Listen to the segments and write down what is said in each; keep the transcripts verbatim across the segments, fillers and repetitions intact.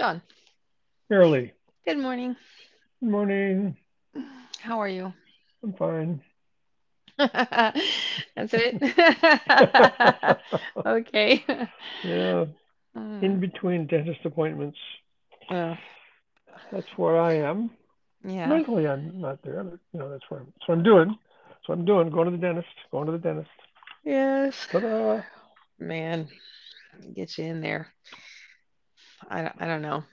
John. Early. Good morning. Good morning. How are you? I'm fine. That's it? Okay. Yeah. Mm. In between dentist appointments. Uh, that's where I am. Yeah. Mentally, I'm not there, but you know, that's where I'm, that's what I'm doing. That's what I'm doing. Going to the dentist. Going to the dentist. Yes. Ta-da. Man, get you in there. I, I don't know.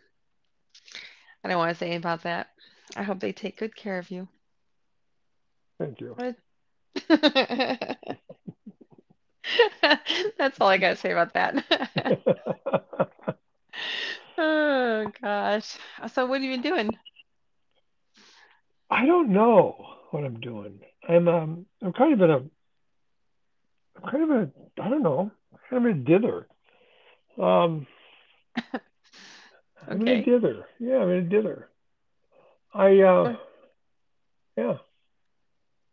I don't want to say about that. I hope they take good care of you. Thank you. That's all I got to say about that. Oh, gosh. So what have you been doing? I don't know what I'm doing. I'm um, I'm kind of in a, I'm kind of a, I don't know, kind of a dither. Um, okay. I'm in a dither. Yeah, I'm in a dither. I, uh, yeah.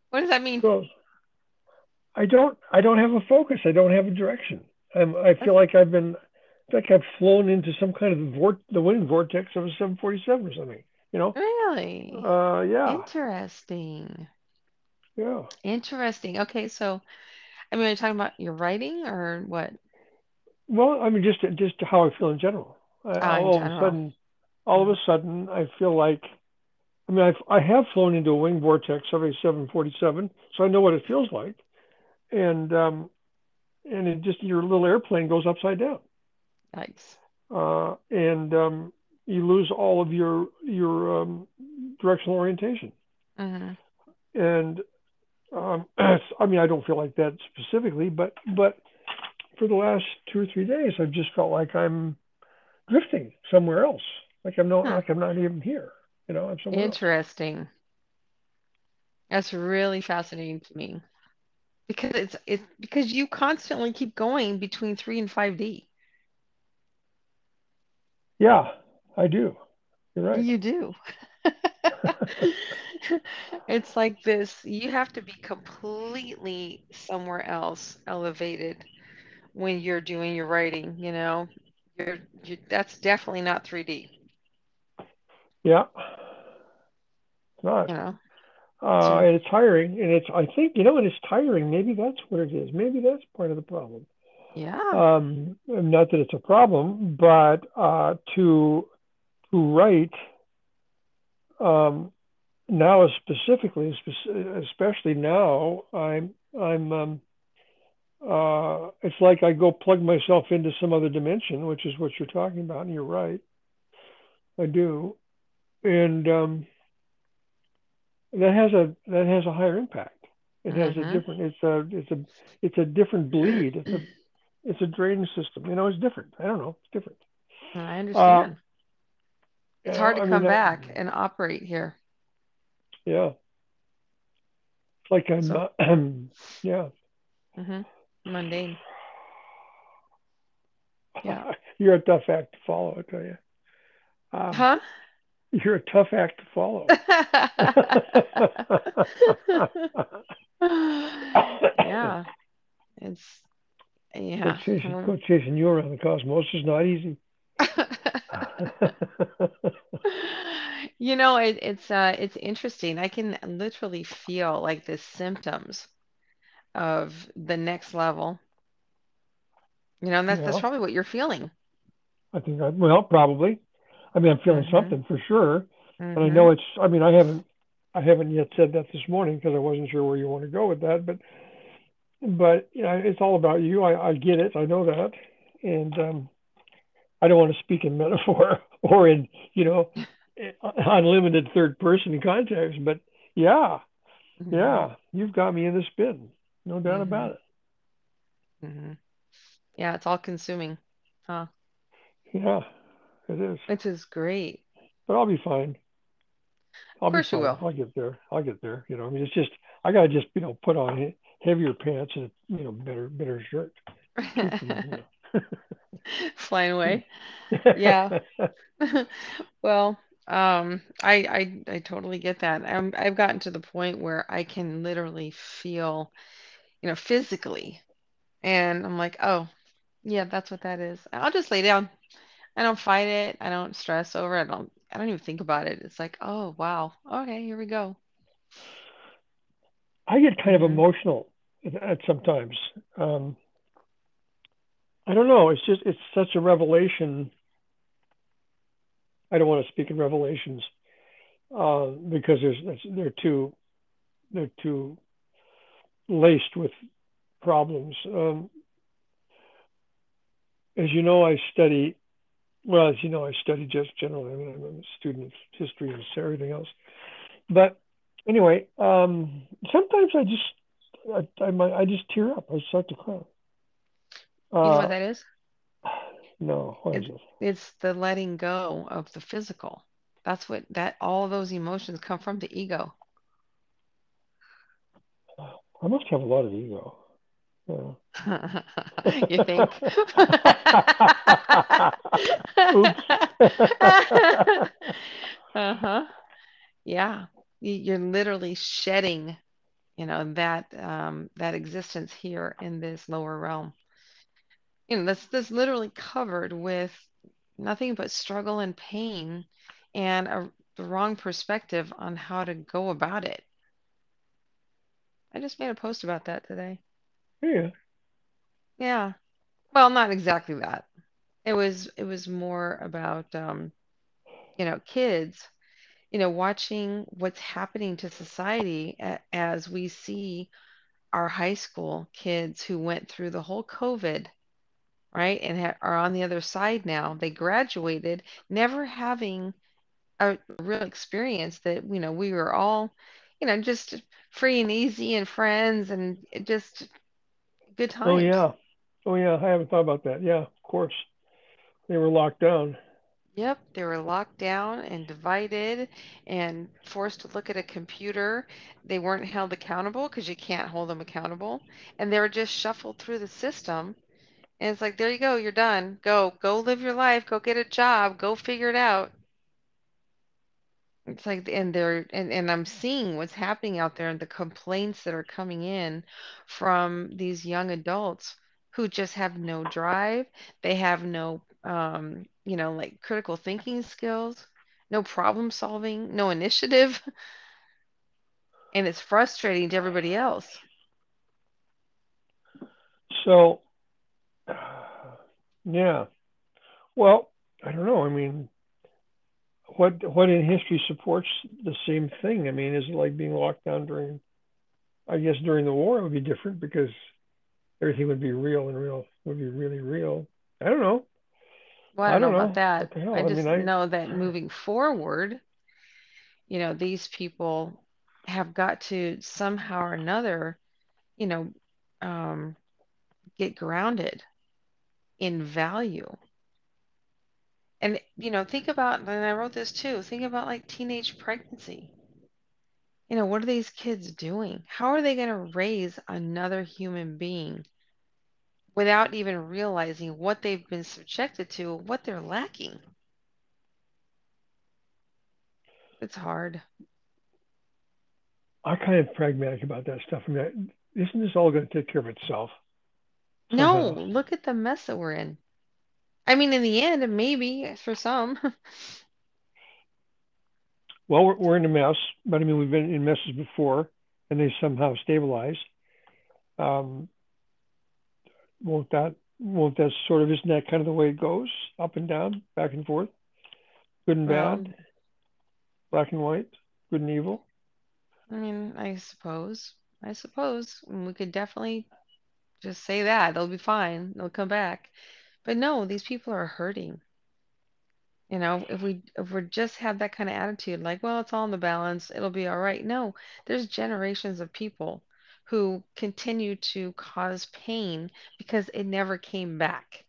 What does that mean? So I don't, I don't have a focus. I don't have a direction. I'm, I feel okay. like I've been, like I've flown into some kind of vor- the wind vortex of a seven forty-seven or something. You know? Really? Uh, yeah. Interesting. Yeah. Interesting. Okay, so, I mean, are you talking about your writing or what? Well, I mean, just just how I feel in general. Oh, all in general. of a sudden, all of a sudden, I feel like, I mean, I've, I have flown into a wing vortex of a seven forty-seven, so I know what it feels like, and um, and it just your little airplane goes upside down. Nice. Uh, and um. You lose all of your your um, directional orientation, mm-hmm. and um, I mean I don't feel like that specifically, but but for the last two or three days I've just felt like I'm drifting somewhere else, like I'm not huh. like I'm not even here, you know. I'm somewhere Interesting. Else. That's really fascinating to me because it's it's because you constantly keep going between three and five D. Yeah. I do. You're right. You do. It's like this. You have to be completely somewhere else, elevated, when you're doing your writing. You know, you're, you're that's definitely not three D. Yeah, it's not. You know, uh, and it's tiring, and it's. I think you know, and it's tiring. Maybe that's what it is. Maybe that's part of the problem. Yeah. Um, not that it's a problem, but uh, to. Who write um, now, specifically, especially now, I'm I'm um, uh, it's like I go plug myself into some other dimension, which is what you're talking about, and you're right, I do, and um, that has a that has a higher impact. It has uh-huh. a different. It's a it's a it's a different bleed. It's a it's a drain system. You know, it's different. I don't know. It's different. I understand. Uh, It's hard to I come mean, back I, and operate here. Yeah. It's like I'm so, not, um, yeah. Mm-hmm. Mundane. Yeah. You're a tough act to follow, I tell you. Um, huh? You're a tough act to follow. yeah. It's, yeah. Go chasing you around the cosmos is not easy. You know, it, it's uh, it's interesting. I can literally feel like the symptoms of the next level. You know, and that's, yeah. that's probably what you're feeling. I think, I, well, probably. I mean, I'm feeling mm-hmm. something for sure, mm-hmm. and I know it's. I mean, I haven't, I haven't yet said that this morning because I wasn't sure where you want to go with that. But, but you know, it's all about you. I, I get it. I know that, and. um I don't want to speak in metaphor or in, you know, unlimited third person context, but yeah, yeah, you've got me in the spin. No doubt mm-hmm. about it. Mm-hmm. Yeah, it's all consuming, huh? Yeah, it is. Which is great. But I'll be fine. I'll of course be fine. You will. I'll get there. I'll get there. You know, I mean, it's just, I got to just, you know, put on heavier pants and, you know, better, better shirt. Flying away. Yeah. Well, um, I, I I totally get that. I'm, I've gotten to the point where I can literally feel, you know, physically. And I'm like, oh, yeah, that's what that is. I'll just lay down. I don't fight it. I don't stress over it. I don't, I don't even think about it. It's like, oh, wow. Okay, here we go. I get kind of emotional at sometimes. Um, I don't know. It's just, it's such a revelation. I don't want to speak in revelations uh, because there's, they're too, they're too laced with problems. Um, as you know, I study, well, as you know, I study just generally, I mean, I'm a student of history and everything else. But anyway, um, sometimes I just, I, I, I just tear up. I start to cry. You know what that is? Uh, no. What it's, is it? It's the letting go of the physical. That's what that all those emotions come from, the ego. I must have a lot of ego. Yeah. You think? uh-huh. Yeah. You're literally shedding, you know, that um, that existence here in this lower realm. You know, that's that's literally covered with nothing but struggle and pain, and a the wrong perspective on how to go about it. I just made a post about that today. Yeah. Yeah. Well, not exactly that. It was it was more about um, you know, kids, you know, watching what's happening to society as we see our high school kids who went through the whole COVID. Right, and ha- are on the other side now. They graduated, never having a real experience that, you know, we were all, you know, just free and easy and friends and just good times. Oh yeah, oh yeah. I haven't thought about that. Yeah, of course, they were locked down. Yep, they were locked down and divided and forced to look at a computer. They weren't held accountable because you can't hold them accountable, and they were just shuffled through the system. And it's like, there you go. You're done. Go, go live your life. Go get a job. Go figure it out. It's like, and they're, and, and I'm seeing what's happening out there and the complaints that are coming in from these young adults who just have no drive. They have no, um, you know, like critical thinking skills, no problem solving, no initiative. And it's frustrating to everybody else. So, yeah. Well, I don't know. I mean, what what in history supports the same thing? I mean, is it like being locked down during, I guess during the war it would be different because everything would be real and real would be really real. I don't know. Well, I don't, I don't know about that. I just I mean, I... know that moving forward, you know, these people have got to somehow or another, you know, um, get grounded in value. And, you know, think about, and I wrote this too, think about like teenage pregnancy. You know, what are these kids doing? How are they going to raise another human being without even realizing what they've been subjected to, what they're lacking? It's hard. I'm kind of pragmatic about that stuff. I mean, isn't this all going to take care of itself? No, look at the mess that we're in. I mean, in the end, maybe for some. Well, we're, we're in a mess, but I mean, we've been in messes before, and they somehow stabilize. Um, won't that, won't that sort of, isn't that kind of the way it goes? Up and down, back and forth, good and bad, well, black and white, good and evil. I mean, I suppose, I suppose we could definitely... just say that. They'll be fine. They'll come back. But no, these people are hurting. You know, if we if we just have that kind of attitude, like, well, it's all in the balance. It'll be all right. No, there's generations of people who continue to cause pain because it never came back.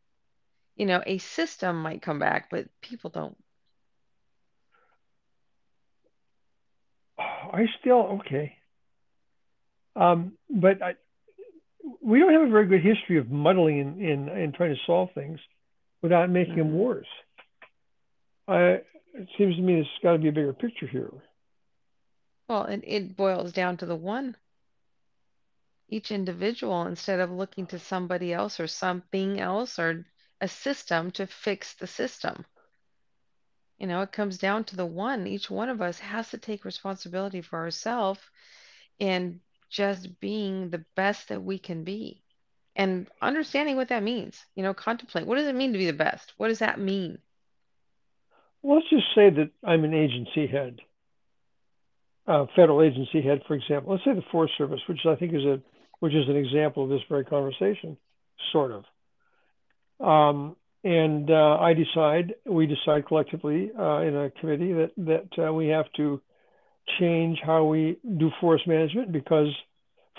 You know, a system might come back, but people don't. I still, okay. Um, but I, we don't have a very good history of muddling and in, in, in trying to solve things without making them worse. I, it seems to me there's got to be a bigger picture here. Well, and it boils down to the one. Each individual, instead of looking to somebody else or something else or a system to fix the system. You know, it comes down to the one. Each one of us has to take responsibility for ourselves and just being the best that we can be and understanding what that means. You know, contemplate, what does it mean to be the best? What does that mean? Well, let's just say that I'm an agency head, a federal agency head, for example. Let's say the Forest Service, which I think is a, which is an example of this very conversation, sort of. Um, and uh, I decide, we decide collectively uh, in a committee that that uh, we have to change how we do forest management because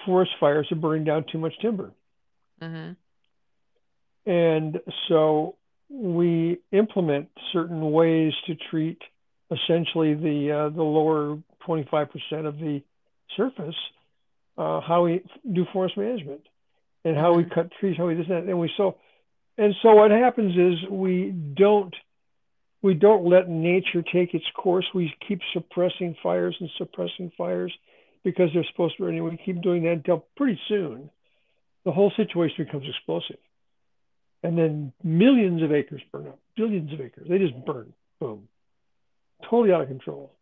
forest fires are burning down too much timber. Mm-hmm. And so we implement certain ways to treat essentially the uh, the lower twenty-five percent of the surface, uh, how we do forest management and how mm-hmm. we cut trees, how we this and that. And we so and so what happens is we don't we don't let nature take its course. We keep suppressing fires and suppressing fires because they're supposed to. And we keep doing that until pretty soon the whole situation becomes explosive. And then millions of acres burn up, billions of acres. They just burn, boom. Totally out of control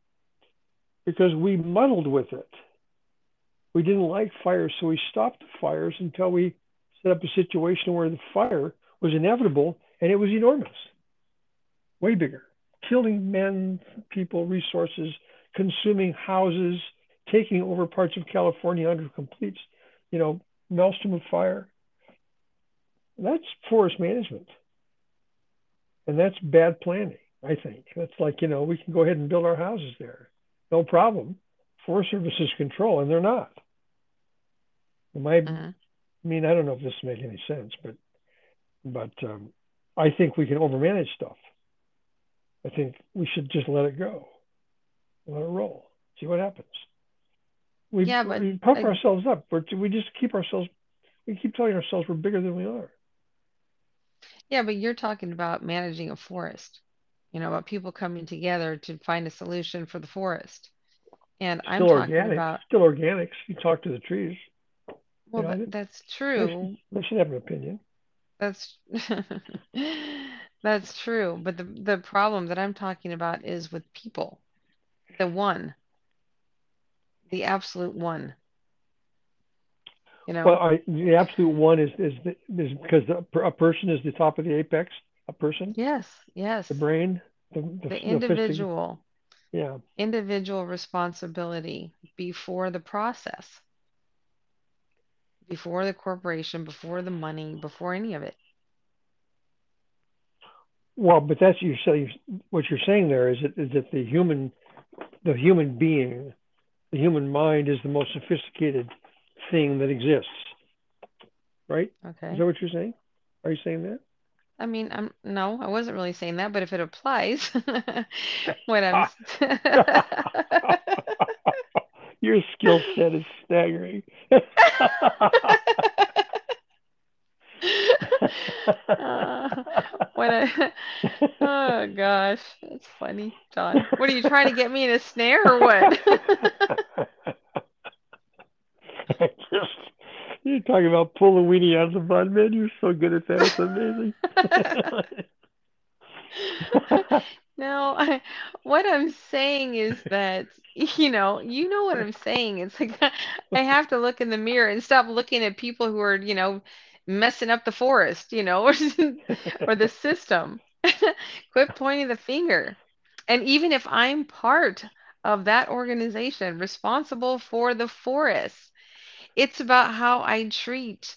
because we muddled with it. We didn't like fires, so we stopped the fires until we set up a situation where the fire was inevitable and it was enormous, way bigger, killing men, people, resources, consuming houses, taking over parts of California under complete, you know, maelstrom of fire. That's forest management. And that's bad planning, I think. That's like, you know, we can go ahead and build our houses there. No problem. Forest Service is control, and they're not. It might, uh-huh. I mean, I don't know if this makes any sense, but but um, I think we can overmanage stuff. I think we should just let it go. Let it roll. See what happens. We, yeah, but, we pump I, ourselves up. We're, we just keep ourselves, we keep telling ourselves we're bigger than we are. Yeah, but you're talking about managing a forest, you know, about people coming together to find a solution for the forest. And still I'm talking organic. about. Still organics. You talk to the trees. Well, you know, but that's true. They should, should have an opinion. That's, that's true. But the, the problem that I'm talking about is with people, the one. The absolute one, you know. Well, I, the absolute one is is, the, is because the, a person is the top of the apex. A person. Yes. Yes. The brain. The, the, the individual. The yeah. Individual responsibility before the process, before the corporation, before the money, before any of it. Well, but that's you say. What you're saying there is that is that the human, the human being. The human mind is the most sophisticated thing that exists, right? Okay. Is that what you're saying? Are you saying that? I mean, I'm no, I wasn't really saying that, but if it applies, what I'm your skill set is staggering. uh, when I, oh gosh, that's funny, John. What are you trying to get me in a snare or what? I just, you're talking about pulling weenie out of the bun, man. You're so good at that. It's amazing. No, I, what I'm saying is that, you know, you know what I'm saying. It's like I have to look in the mirror and stop looking at people who are, you know, messing up the forest, you know, or, or the system. Quit pointing the finger. And even if I'm part of that organization responsible for the forest, it's about how I treat,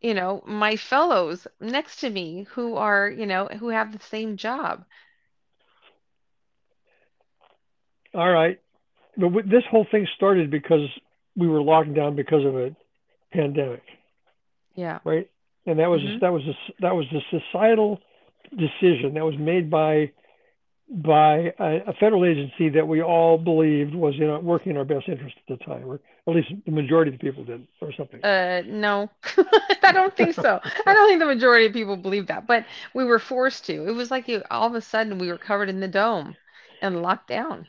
you know, my fellows next to me who are, you know, who have the same job. All right. But w- this whole thing started because we were locked down because of a pandemic. Yeah. Right. And that was mm-hmm. that was a, that was a societal decision that was made by by a, a federal agency that we all believed was in our, working in our best interest at the time, or at least the majority of the people did, or something. Uh, no, I don't think so. I don't think the majority of people believed that, but we were forced to. It was like you, all of a sudden we were covered in the dome and locked down.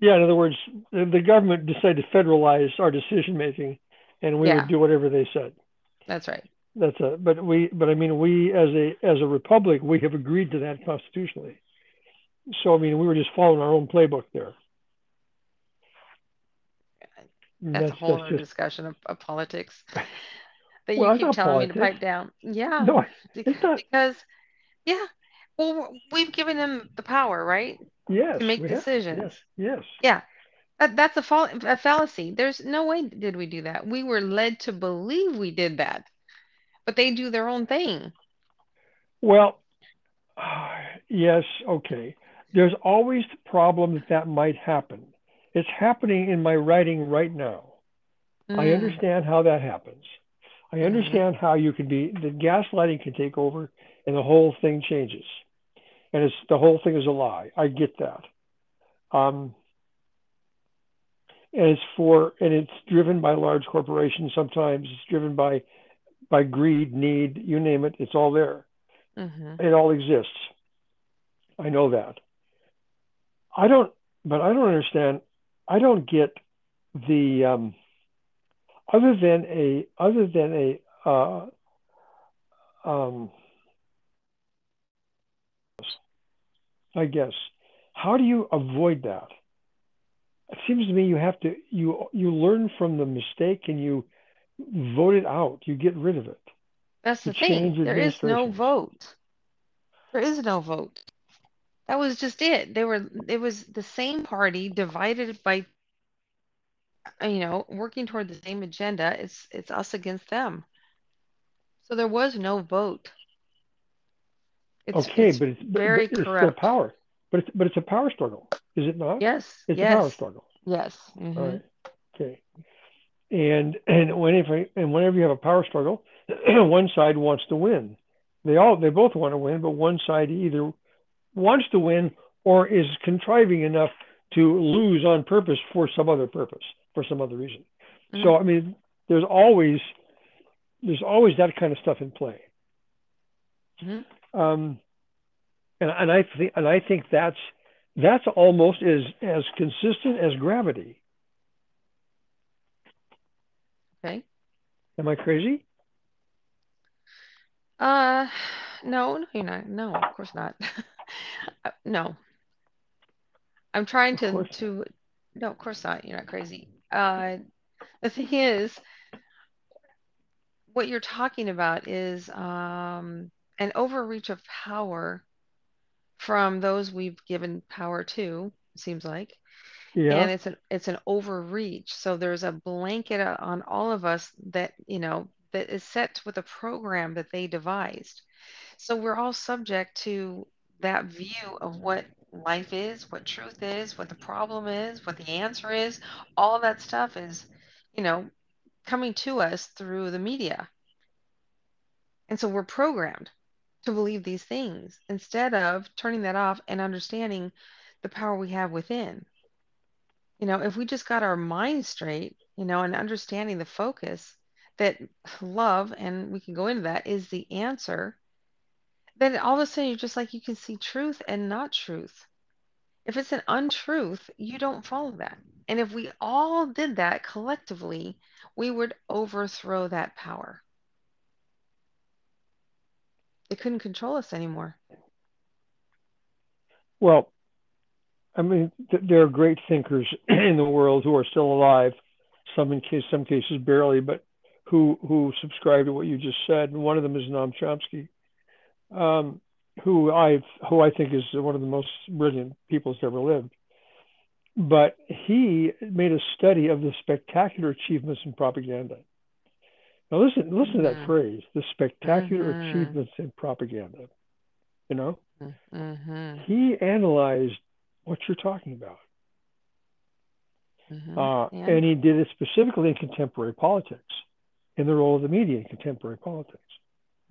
Yeah. In other words, the, the government decided to federalize our decision making, and we yeah. would do whatever they said. That's right. That's a, but we, but I mean, we as a, as a republic, we have agreed to that constitutionally. So, I mean, we were just following our own playbook there. That's, that's a whole that's other just, discussion of, of politics. But well, you keep telling politics. me to pipe down. Yeah. No, it's not. Because, yeah. Well, we've given them the power, right? Yes. To make decisions. Have, yes. Yes. Yeah. That, that's a, fall, a fallacy. There's no way did we do that. We were led to believe we did that. But they do their own thing. Well, uh, yes. Okay. There's always the problem that that might happen. It's happening in my writing right now. Mm. I understand how that happens. I understand how you can be, the gaslighting can take over and the whole thing changes. And it's, the whole thing is a lie. I get that. Um, and it's for, and it's driven by large corporations. Sometimes it's driven by, by greed, need, you name it. It's all there. Mm-hmm. It all exists. I know that. I don't, but I don't understand. I don't get the, um, other than a, other than a, uh, um, I guess, how do you avoid that? It seems to me you have to, you, you learn from the mistake and you vote it out. You get rid of it. That's the thing. There is no vote. There is no vote. That was just it. They were, it was the same party divided by, you know, working toward the same agenda. It's it's us against them. So there was no vote. It's, okay, it's but it's very but, but corrupt. It's still power, but it's but it's a power struggle, is it not? Yes, it's yes. a power struggle. Yes. Mm-hmm. All right. Okay. And and whenever and whenever you have a power struggle, one side wants to win. They all they both want to win, but one side either wants to win or is contriving enough to lose on purpose for some other purpose, for some other reason. Mm-hmm. So, I mean, there's always, there's always that kind of stuff in play. Mm-hmm. Um, and, and I think, and I think that's, that's almost as, as consistent as gravity. Okay. Am I crazy? Uh, no, no, you're not. No, of course not. No. I'm trying to, to, no, of course not. You're not crazy. Uh, the thing is, what you're talking about is um, an overreach of power from those we've given power to, it seems like. Yeah. And it's an, it's an overreach. So there's a blanket on all of us that, you know, that is set with a program that they devised. So we're all subject to that view of what life is, what truth is, what the problem is, what the answer is. All that stuff is, you know, coming to us through the media. And so we're programmed to believe these things instead of turning that off and understanding the power we have within. You know, if we just got our mind straight, you know, and understanding the focus that love, and we can go into that, is the answer, then all of a sudden you're just like, you can see truth and not truth. If it's an untruth, you don't follow that. And if we all did that collectively, we would overthrow that power. They couldn't control us anymore. Well, I mean, th- there are great thinkers in the world who are still alive, some in case, some cases barely, but who, who subscribe to what you just said. And one of them is Noam Chomsky. Um, who I who I think is one of the most brilliant people that's ever lived. But he made a study of the spectacular achievements in propaganda. Now listen, listen mm-hmm. to that phrase: the spectacular mm-hmm. achievements in propaganda. You know, mm-hmm. he analyzed what you're talking about, mm-hmm. uh, yeah. and he did it specifically in contemporary politics, in the role of the media in contemporary politics.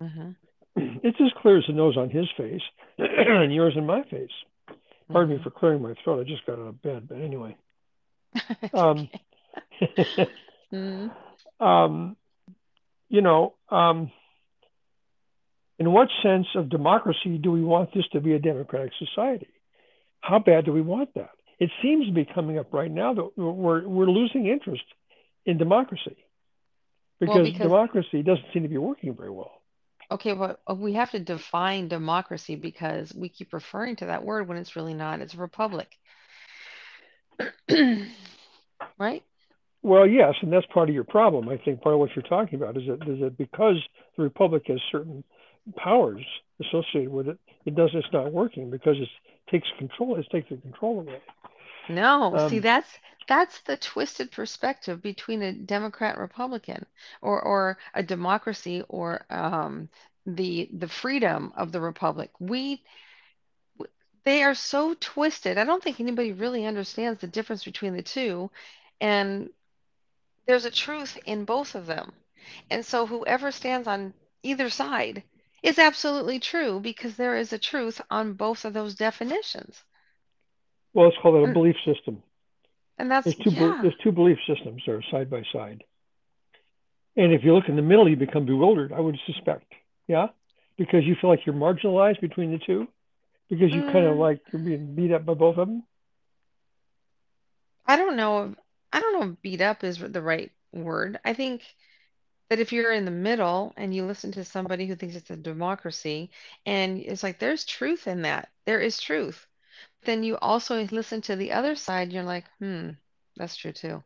Mm-hmm. It's as clear as the nose on his face and yours and my face. Pardon me for clearing my throat. I just got out of bed, but anyway. um, mm-hmm. um, you know, um, in what sense of democracy do we want this to be a democratic society? How bad do we want that? It seems to be coming up right now that we're, we're losing interest in democracy. Because, well, because democracy doesn't seem to be working very well. Okay, well, we have to define democracy because we keep referring to that word when it's really not. It's a republic. Right? Well, yes, and that's part of your problem. I think part of what you're talking about is that, is that because the republic has certain powers associated with it, it does it's not working because it takes control. It takes the control away. No, um, see, that's that's the twisted perspective between a Democrat Republican, or or a democracy, or um, the the freedom of the republic. We. They are so twisted. I don't think anybody really understands the difference between the two. And there's a truth in both of them. And so whoever stands on either side is absolutely true because there is a truth on both of those definitions. Well, let's call that a belief system. And that's there's two, yeah. There's two belief systems that are side by side. And if you look in the middle, you become bewildered, I would suspect. Yeah? Because you feel like you're marginalized between the two? Because you mm. kind of like you're being beat up by both of them? I don't know. I don't know if beat up is the right word. I think that if you're in the middle and you listen to somebody who thinks it's a democracy and it's like, there's truth in that. There is truth. Then you also listen to the other side. And you're like, hmm, that's true too.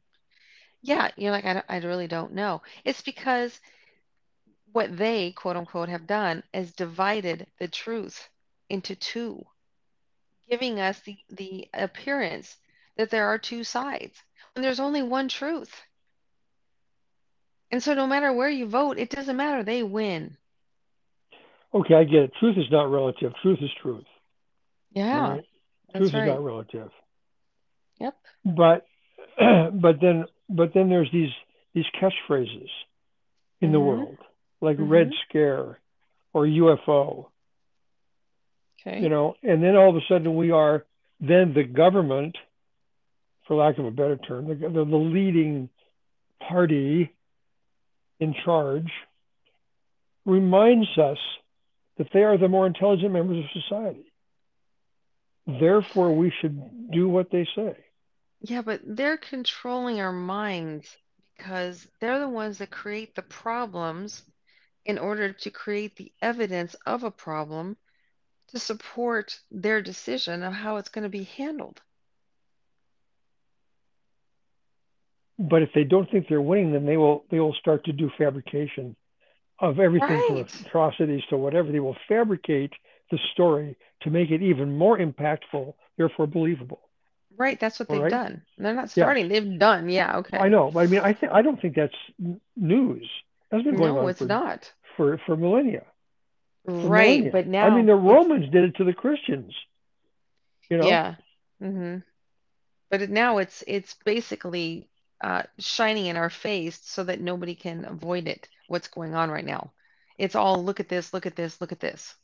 Yeah. You're like, I, I really don't know. It's because what they, quote unquote, have done is divided the truth into two, giving us the, the appearance that there are two sides when there's only one truth. And so no matter where you vote, it doesn't matter. They win. Okay, I get it. Truth is not relative. Truth is truth. Yeah. Right? Truth right. is not relative. Yep. But but then but then there's these these catchphrases in mm-hmm. the world, like mm-hmm. Red Scare or U F O. Okay. You know, and then all of a sudden we are then the government, for lack of a better term, the, the, the leading party in charge reminds us that they are the more intelligent members of society. Therefore, we should do what they say. Yeah, but they're controlling our minds because they're the ones that create the problems in order to create the evidence of a problem to support their decision of how it's going to be handled. But if they don't think they're winning, then they will they will start to do fabrication of everything right. from atrocities to whatever. They will fabricate the story to make it even more impactful, therefore believable. Right, that's what All they've right? done. They're not starting; yeah. they've done. Yeah, okay. I know. I mean, I think I don't think that's news. That's been going no, on. No, it's for, not for for millennia. Right, millennia. But now I mean the Romans did it to the Christians, you know. Yeah, mm-hmm. But it, now it's it's basically uh, shining in our face so that nobody can avoid it. What's going on right now? It's all look at this, look at this, look at this.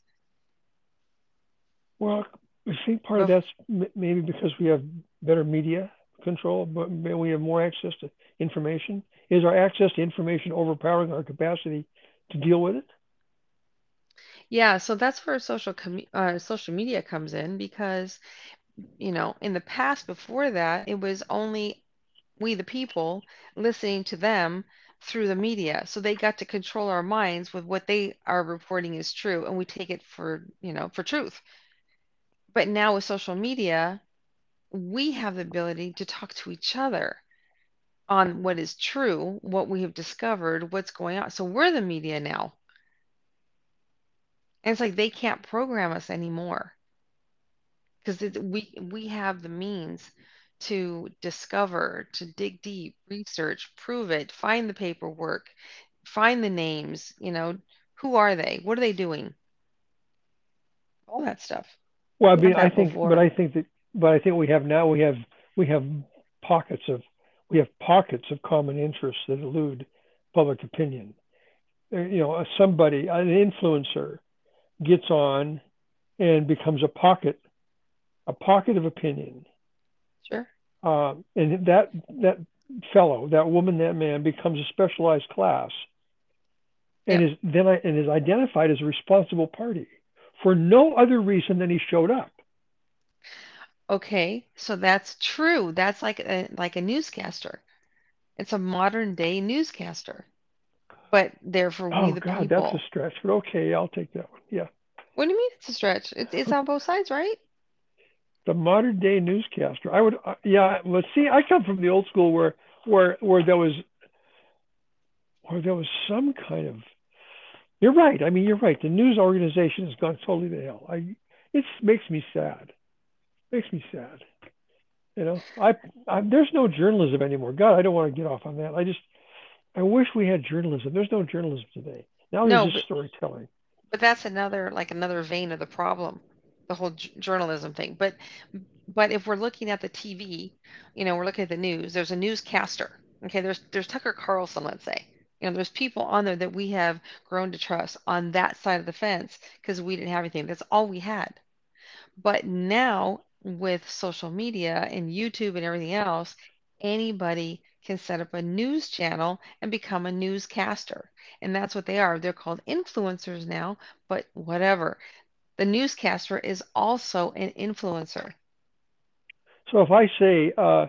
Well, I think part well, of that's maybe because we have better media control, but we have more access to information. Is our access to information overpowering our capacity to deal with it? Yeah, so that's where social com- uh, social media comes in because, you know, in the past before that, it was only we the people listening to them through the media. So they got to control our minds with what they are reporting is true, and we take it for, you know, for truth. But now with social media, we have the ability to talk to each other on what is true, what we have discovered, what's going on. So we're the media now. And it's like they can't program us anymore because we we have the means to discover, to dig deep, research, prove it, find the paperwork, find the names, you know, who are they? What are they doing? All that stuff. Well, I mean, I think, before. but I think that, but I think we have now we have we have pockets of we have pockets of common interests that elude public opinion. You know, somebody, an influencer, gets on and becomes a pocket, a pocket of opinion. Sure. Uh, and that that fellow, that woman, that man becomes a specialized class, and yep. is then I, and is identified as a responsible party for no other reason than he showed up. Okay, so that's true. That's like a like a newscaster. It's a modern day newscaster. but they're for oh, we the God, people. Oh, God, that's a stretch, but okay, I'll take that one. Yeah. What do you mean it's a stretch? It, it's on both sides, right? The modern day newscaster. I would, uh, yeah, let's see, I come from the old school where, where, where there was, where there was some kind of, you're right. I mean, you're right. The news organization has gone totally to hell. I, it makes me sad. Makes me sad. You know, I, I there's no journalism anymore. God, I don't want to get off on that. I just, I wish we had journalism. There's no journalism today. Now there's no, just but, storytelling. But that's another, like another vein of the problem, the whole j- journalism thing. But, but if we're looking at the T V, you know, we're looking at the news, there's a newscaster. Okay. There's, there's Tucker Carlson, let's say, you know, there's people on there that we have grown to trust on that side of the fence because we didn't have anything. That's all we had. But now with social media and YouTube and everything else, anybody can set up a news channel and become a newscaster. And that's what they are. They're called influencers now, but whatever. The newscaster is also an influencer. So if I say uh,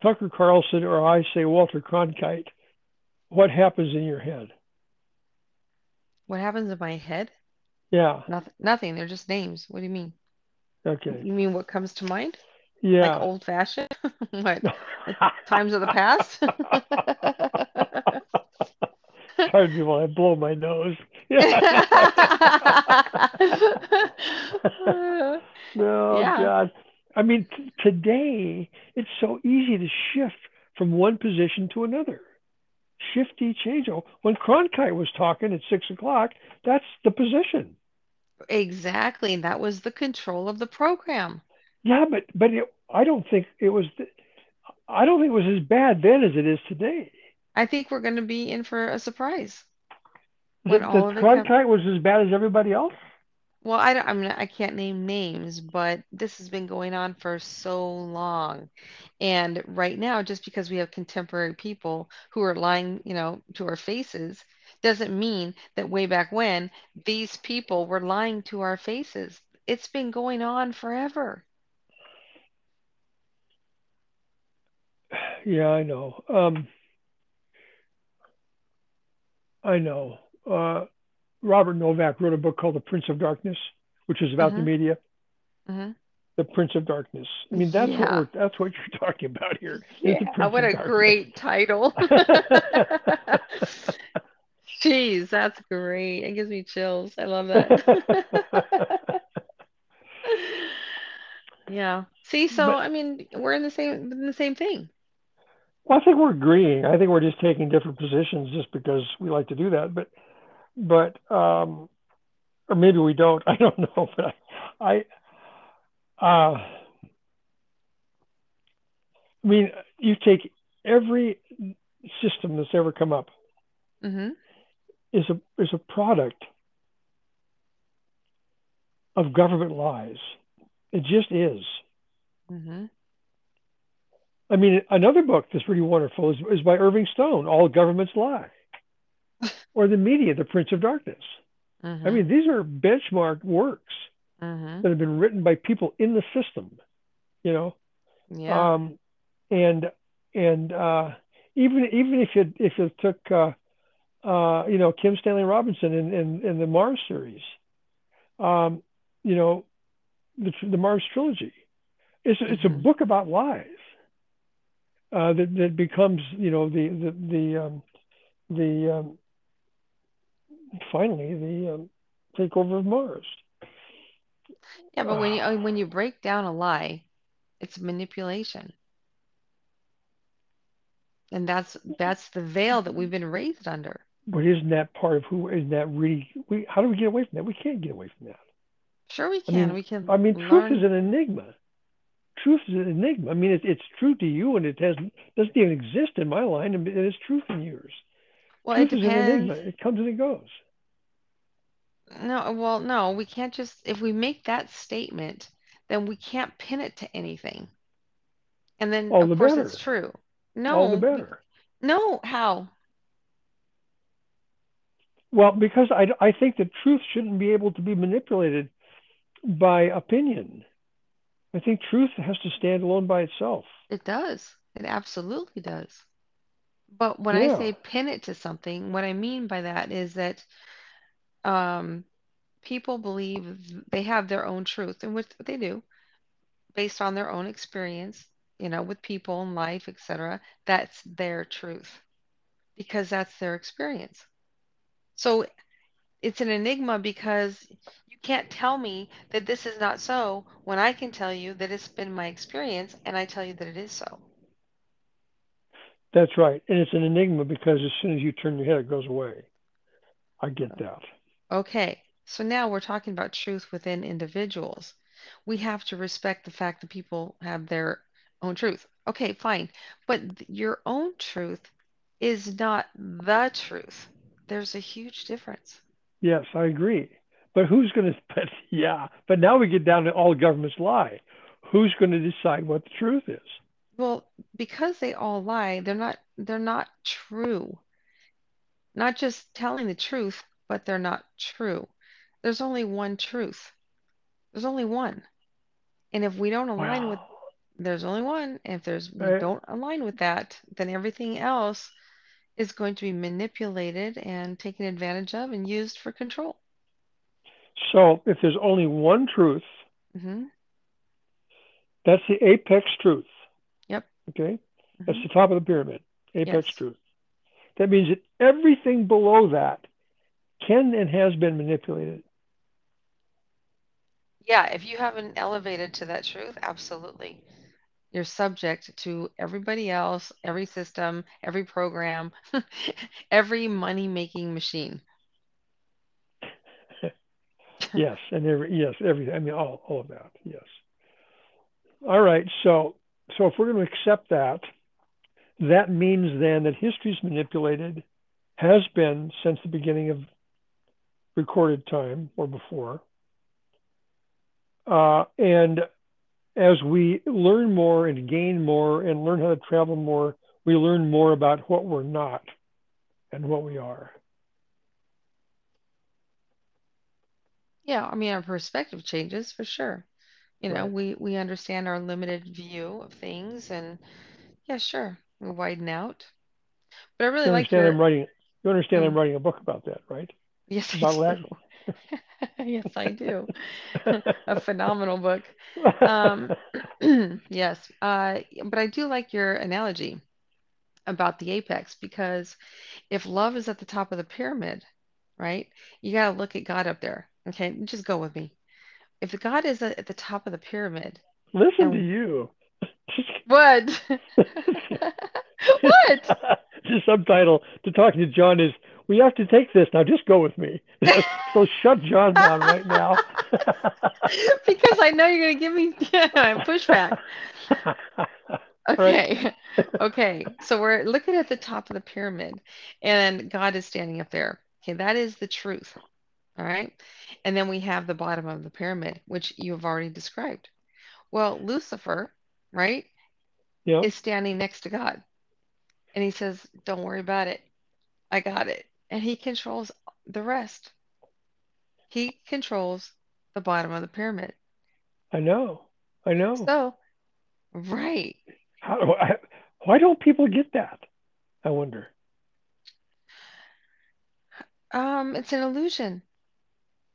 Tucker Carlson or I say Walter Cronkite, what happens in your head? What happens in my head? Yeah. Nothing. Nothing. They're just names. What do you mean? Okay. You mean what comes to mind? Yeah. Like old fashioned? What? Times of the past? Pardon me while I blow my nose. no, yeah. God. I mean, t- today it's so easy to shift from one position to another. Shifty change. When Cronkite was talking at six o'clock, that's the position. Exactly. That was the control of the program. Yeah, but but it, I don't think it was. I don't think it was as bad then as it is today. I think we're going to be in for a surprise. When the all the Cronkite have... was as bad as everybody else. Well, I don't, I mean, I can't name names, but this has been going on for so long, and right now, just because we have contemporary people who are lying, you know, to our faces, doesn't mean that way back when these people were lying to our faces. It's been going on forever. Yeah, I know. Um, I know. Uh, Robert Novak wrote a book called The Prince of Darkness, which is about mm-hmm. the media. Mm-hmm. The Prince of Darkness. I mean, that's yeah. what we're, that's what you're talking about here. Yeah. Oh, what a Darkness. Great title. Jeez, that's great. It gives me chills. I love that. Yeah. See, so but, I mean, we're in the same in the same thing. Well, I think we're agreeing. I think we're just taking different positions just because we like to do that. But, but, um, or maybe we don't. I don't know. But I, I, uh, I mean, you take every system that's ever come up. Mm-hmm. Is a is a product of government lies. It just is. Mm-hmm. I mean, another book that's pretty wonderful is, is by Irving Stone, All Governments Lie, or the media, The Prince of Darkness. Mm-hmm. I mean, these are benchmark works mm-hmm. that have been written by people in the system, you know. Yeah. Um, and and uh, even even if you if you took uh, Uh, you know, Kim Stanley Robinson in, in, in the Mars series, um, you know, the, the Mars trilogy. It's, mm-hmm. it's a book about lies uh, that, that becomes, you know, the, the, the, um, the um, finally, the um, takeover of Mars. Yeah, but uh, when you, when you break down a lie, it's manipulation. And that's, that's the veil that we've been raised under. But isn't that part of who? Isn't that really? We, how do we get away from that? We can't get away from that. Sure, we can. I mean, we can. I mean, learn. Truth is an enigma. Truth is an enigma. I mean, it, it's true to you, and it has doesn't even exist in my line, and it's truth in yours. Well, truth it depends. Is an enigma. It comes and it goes. No, well, no, we can't just. If we make that statement, then we can't pin it to anything. And then, All of the course, better. It's true. No, All the better. We, no, how? Well, because I, I think that truth shouldn't be able to be manipulated by opinion. I think truth has to stand alone by itself. It does. It absolutely does. But when yeah. I say pin it to something, what I mean by that is that um, people believe they have their own truth, and which they do, based on their own experience, you know, with people and life, et cetera. That's their truth because that's their experience. So it's an enigma because you can't tell me that this is not so when I can tell you that it's been my experience and I tell you that it is so. That's right. And it's an enigma because as soon as you turn your head, it goes away. I get that. Okay. So now we're talking about truth within individuals. We have to respect the fact that people have their own truth. Okay, fine. But your own truth is not the truth. There's a huge difference. Yes, I agree. But who's going to, but yeah, but now we get down to all governments lie. Who's going to decide what the truth is? Well, because they all lie, they're not, they're not true. Not just telling the truth, but they're not true. There's only one truth. There's only one. And if we don't align wow. with, there's only one. And if there's, right. we don't align with that, then everything else is going to be manipulated and taken advantage of and used for control. So if there's only one truth, mm-hmm. that's the apex truth. Yep. Okay. Mm-hmm. That's the top of the pyramid, apex yes. truth. That means that everything below that can and has been manipulated. Yeah, if you haven't elevated to that truth, absolutely. You're subject to everybody else, every system, every program, every money-making machine. yes, and every yes, everything. I mean, all all of that. Yes. All right. So, so if we're going to accept that, that means then that history's manipulated, has been since the beginning of recorded time or before. Uh, and as we learn more and gain more and learn how to travel more, we learn more about what we're not and what we are. Yeah, I mean, our perspective changes for sure. You know, right. we, we understand our limited view of things and yeah, sure. We widen out. But I really you like your... I'm writing, you understand mm-hmm. I'm writing a book about that, right? Yes, about I do. yes, I do. A phenomenal book. Um, yes. Uh, but I do like your analogy about the apex, because if love is at the top of the pyramid, right, you got to look at God up there. Okay. Just go with me. If God is at the top of the pyramid. Listen and... to you. What? What? The subtitle to talking to John is, we have to take this now. Just go with me. So shut John down right now. Because I know you're going to give me pushback. Okay. Right. Okay. So we're looking at the top of the pyramid and God is standing up there. Okay. That is the truth. All right. And then we have the bottom of the pyramid, which you've already described. Well, Lucifer, right, yep. is standing next to God. And he says, don't worry about it. I got it. And he controls the rest. He controls the bottom of the pyramid. I know. I know. So, right. How do I, why don't people get that? I wonder. Um, it's an illusion.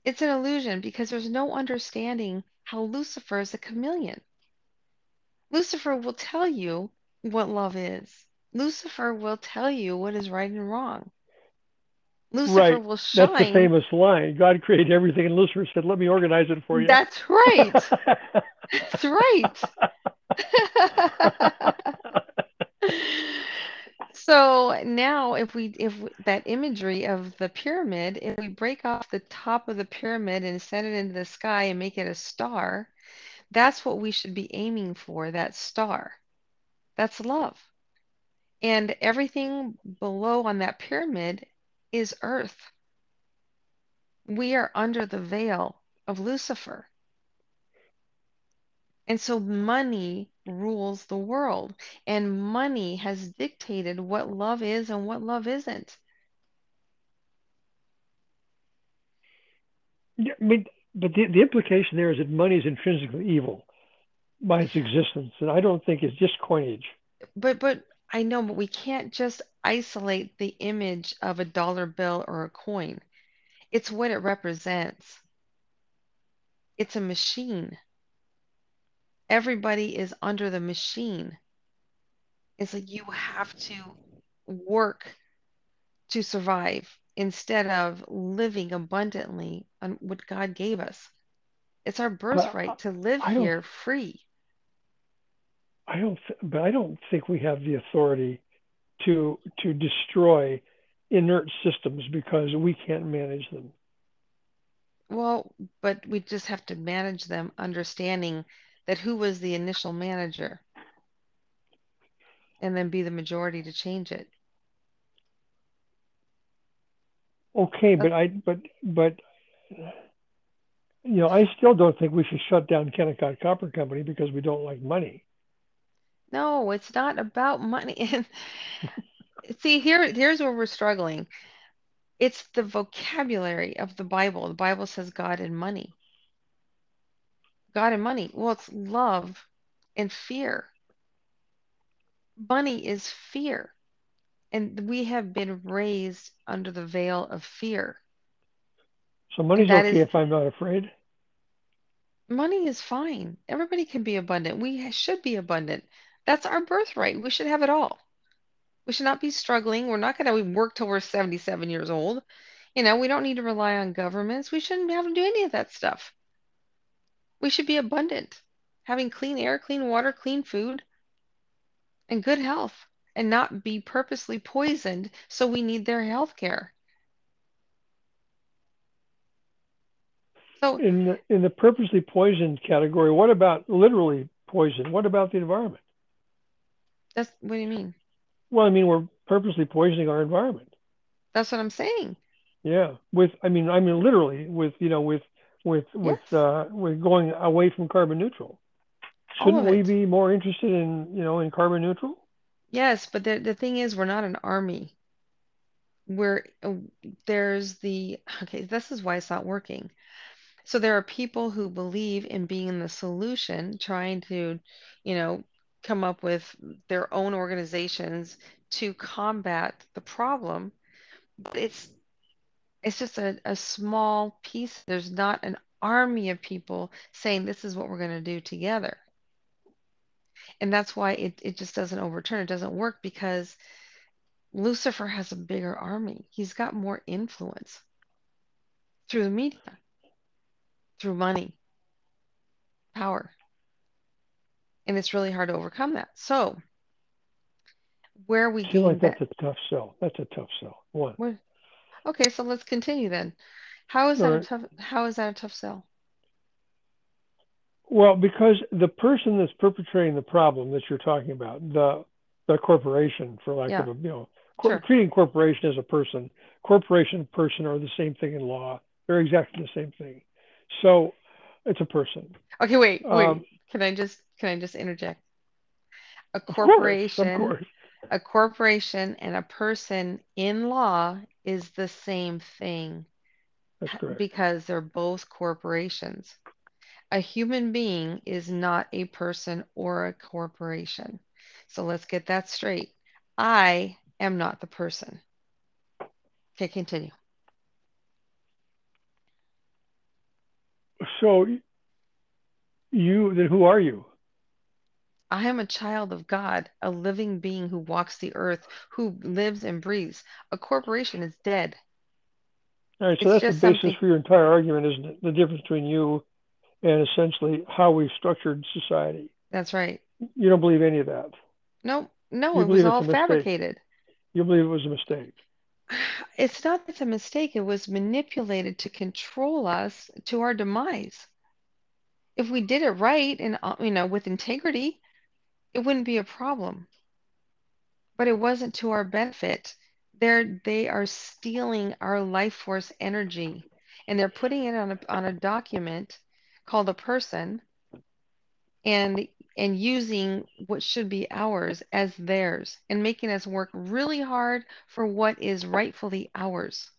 It's an illusion because there's no understanding how Lucifer is a chameleon. Lucifer will tell you what love is. Lucifer will tell you what is right and wrong. Lucifer right. will shine. That's the famous line. God created everything and Lucifer said, let me organize it for you. That's right. That's right. So now if we, if that imagery of the pyramid, if we break off the top of the pyramid and send it into the sky and make it a star, that's what we should be aiming for, that star. That's love. And everything below on that pyramid is earth. We are under the veil of Lucifer. And so money rules the world. And money has dictated what love is and what love isn't. Yeah, I mean, but the, the implication there is that money is intrinsically evil by its existence. And I don't think it's just coinage. But, but. I know, but we can't just isolate the image of a dollar bill or a coin. It's what it represents. It's a machine. Everybody is under the machine. It's like you have to work to survive instead of living abundantly on what God gave us. It's our birthright to live here free. I don't, but I don't think we have the authority to to destroy inert systems because we can't manage them. Well, but we just have to manage them, understanding that who was the initial manager, and then be the majority to change it. Okay, but I but but you know, I still don't think we should shut down Kennecott Copper Company because we don't like money. No, it's not about money. See, here, here's where we're struggling. It's the vocabulary of the Bible. The Bible says God and money. God and money. Well, it's love and fear. Money is fear. And we have been raised under the veil of fear. So money's okay if I'm not afraid? Money is fine. Everybody can be abundant. We should be abundant. That's our birthright. We should have it all. We should not be struggling. We're not going to work till we're seventy-seven years old. You know, we don't need to rely on governments. We shouldn't have to do any of that stuff. We should be abundant, having clean air, clean water, clean food, and good health, and not be purposely poisoned so we need their health care. So in the, in the purposely poisoned category, what about literally poison? What about the environment? That's what do you mean? Well, I mean, we're purposely poisoning our environment. That's what I'm saying. Yeah, with I mean, I mean, literally with you know with with yes. with uh, with going away from carbon neutral. Shouldn't we be more interested in you know in carbon neutral? Yes, but the the thing is, we're not an army. We're there's the okay. This is why it's not working. So there are people who believe in being the solution, trying to, you know, come up with their own organizations to combat the problem. But it's it's just a, a small piece. There's not an army of people saying this is what we're going to do together. And that's why it, it just doesn't overturn. It doesn't work because Lucifer has a bigger army. He's got more influence through the media. Through money, power. And it's really hard to overcome that. So where we I feel like that's that, a tough sell. That's a tough sell. One. Where, okay, so let's continue then. How is All that right. a tough how is that a tough sell? Well, because the person that's perpetrating the problem that you're talking about, the the corporation, for lack yeah. of a you know, cor- sure. treating corporation as a person, corporation and person are the same thing in law. They're exactly the same thing. So it's a person. Okay, wait, wait. Um, can I just can I just interject? A corporation, of course, of course. A corporation and a person in law is the same thing. That's correct. Because they're both corporations. A human being is not a person or a corporation. So let's get that straight. I am not the person. Okay, continue. So you, then who are you? I am a child of God, a living being who walks the earth, who lives and breathes. A corporation is dead. All right, so it's that's the basis something... for your entire argument, isn't it? The difference between you and essentially how we've structured society. That's right. You don't believe any of that. No, no, you it was all fabricated. You believe it was a mistake. It's not that it's a mistake. It was manipulated to control us to our demise. If we did it right and, you know, with integrity, it wouldn't be a problem. But it wasn't to our benefit. They're, they are stealing our life force energy, and they're putting it on a, on a document called a person and and using what should be ours as theirs and making us work really hard for what is rightfully ours.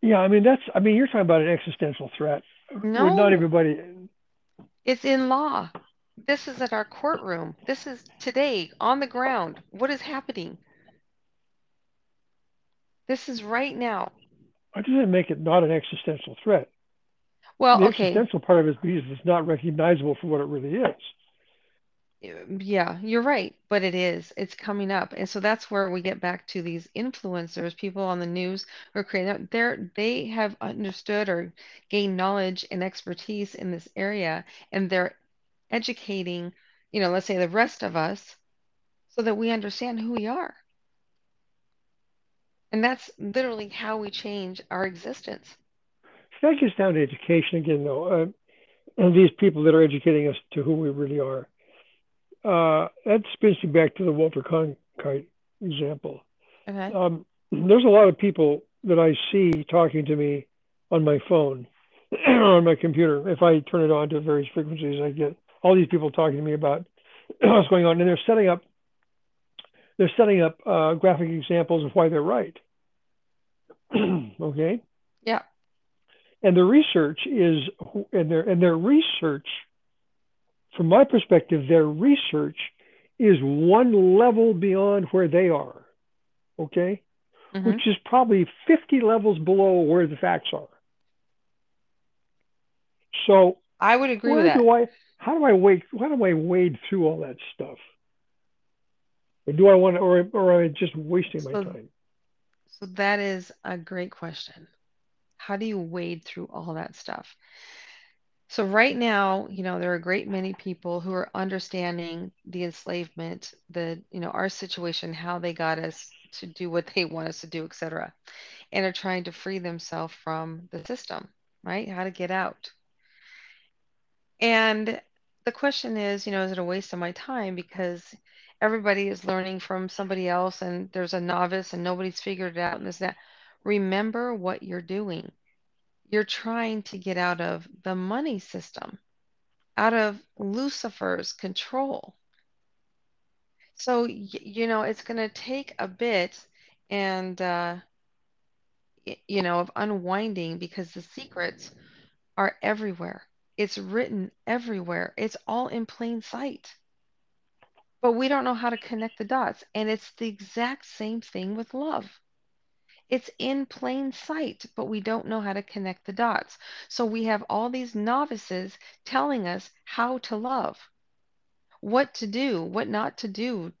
Yeah, I mean, that's, I mean, you're talking about an existential threat. No. Not everybody. It's in law. This is at our courtroom. This is today on the ground. What is happening? This is right now. Why does it make it not an existential threat? Well, the okay. The existential part of it is because it's not recognizable for what it really is. Yeah, you're right. But it is. It's coming up. And so that's where we get back to these influencers, people on the news who are creating. They're, they have understood or gained knowledge and expertise in this area. And they're educating, you know, let's say the rest of us so that we understand who we are. And that's literally how we change our existence. So that gets down to education again, though. Uh, and these people that are educating us to who we really are. Uh, that spins you back to the Walter Cronkite example. Okay. Um, there's a lot of people that I see talking to me on my phone, on my computer. If I turn it on to various frequencies, I get all these people talking to me about what's going on. And they're setting up They're setting up uh, graphic examples of why they're right. Okay. Yeah. And the research is, and their and their research, from my perspective, their research is one level beyond where they are. Okay. Mm-hmm. Which is probably fifty levels below where the facts are. So I would agree with that. Do I, how do I wade? How do I wade through all that stuff? Or do I want to, or, or am I just wasting so, my time? So that is a great question. How do you wade through all that stuff? So right now, you know, there are a great many people who are understanding the enslavement, the, you know, our situation, how they got us to do what they want us to do, et cetera, and are trying to free themselves from the system, right? How to get out. And the question is, you know, is it a waste of my time? Because everybody is learning from somebody else and there's a novice and nobody's figured it out and this and that. Remember what you're doing. You're trying to get out of the money system, out of Lucifer's control. So, you know, it's going to take a bit and, uh, you know, of unwinding because the secrets are everywhere. It's written everywhere. It's all in plain sight. But we don't know how to connect the dots. And it's the exact same thing with love. It's in plain sight, but we don't know how to connect the dots. So we have all these novices telling us how to love, what to do, what not to do.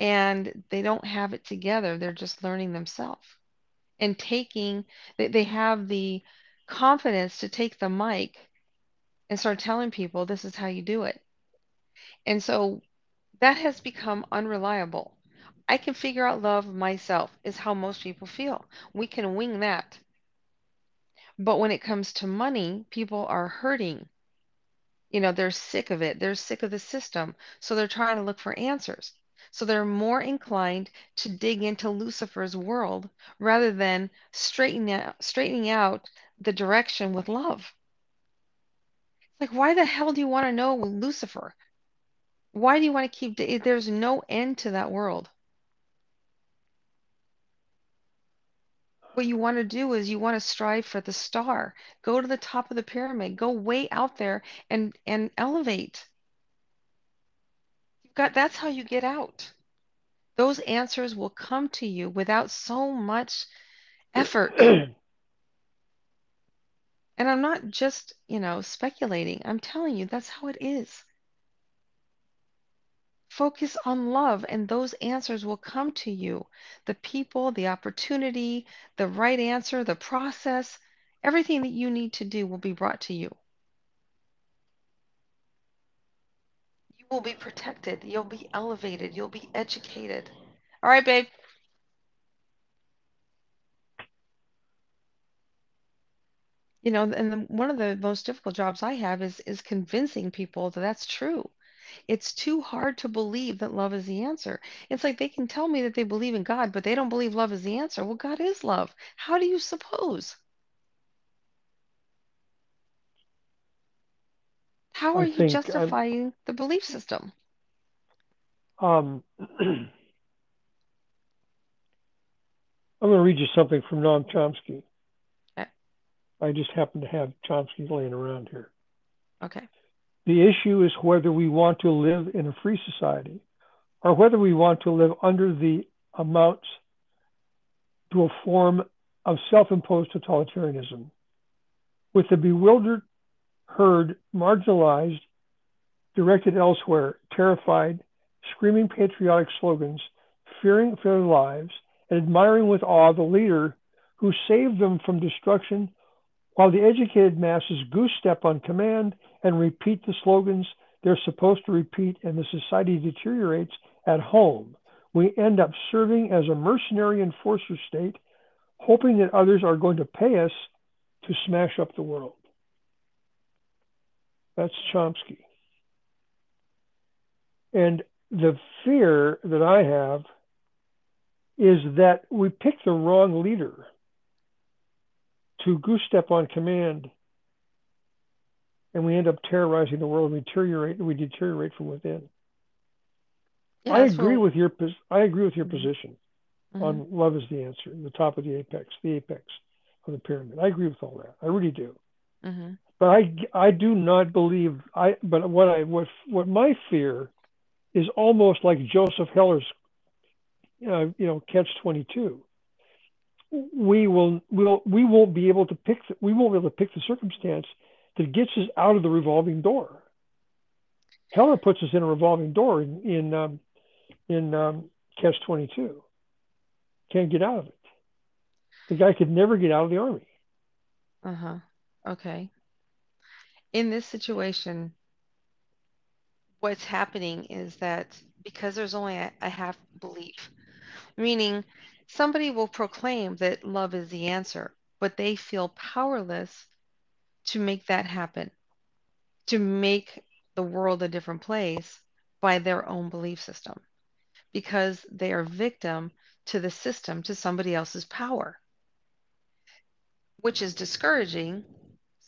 And they don't have it together. They're just learning themselves and taking, they have the confidence to take the mic and start telling people, this is how you do it. And so that has become unreliable. I can figure out love myself is how most people feel. We can wing that. But when it comes to money, people are hurting. You know, they're sick of it. They're sick of the system. So they're trying to look for answers. So they're more inclined to dig into Lucifer's world rather than straightening out, straightening out the direction with love. It's like, why the hell do you want to know Lucifer? Why do you want to keep, there's no end to that world. What you want to do is you want to strive for the star. Go to the top of the pyramid. Go way out there and, and elevate. You've got, that's how you get out. Those answers will come to you without so much effort. And I'm not just, you know, speculating. I'm telling you, that's how it is. Focus on love and those answers will come to you. The people, the opportunity, the right answer, the process, everything that you need to do will be brought to you. You will be protected. You'll be elevated. You'll be educated. All right, babe. You know, and the, one of the most difficult jobs I have is, is convincing people that that's true. It's too hard to believe that love is the answer. It's like they can tell me that they believe in God, but they don't believe love is the answer. Well, God is love. How do you suppose? How are you justifying I'm, the belief system? Um, I'm going to read you something from Noam Chomsky. Okay. I just happen to have Chomsky laying around here. Okay. The issue is whether we want to live in a free society or whether we want to live under the amounts to a form of self-imposed totalitarianism. With the bewildered herd marginalized, directed elsewhere, terrified, screaming patriotic slogans, fearing for their lives, and admiring with awe the leader who saved them from destruction, while the educated masses goose-step on command and repeat the slogans they're supposed to repeat, and the society deteriorates at home. We end up serving as a mercenary enforcer state, hoping that others are going to pay us to smash up the world. That's Chomsky. And the fear that I have is that we pick the wrong leader to goose-step on command, and we end up terrorizing the world. We deteriorate, we deteriorate from within. Yeah, I agree what... with your I agree with your position mm-hmm. on love is the answer, the top of the apex, the apex of the pyramid. I agree with all that. I really do. Mm-hmm. But I, I do not believe I. But what I what what my fear is almost like Joseph Heller's, uh, you know, catch twenty-two. We will will we won't be able to pick the, we won't be able to pick the circumstance that gets us out of the revolving door. Heller puts us in a revolving door in in, um, in um, catch twenty-two. Can't get out of it. The guy could never get out of the army. Uh huh. Okay. In this situation, what's happening is that because there's only a, a half belief, meaning somebody will proclaim that love is the answer, but they feel powerless to make that happen, to make the world a different place by their own belief system, because they are victim to the system, to somebody else's power, which is discouraging.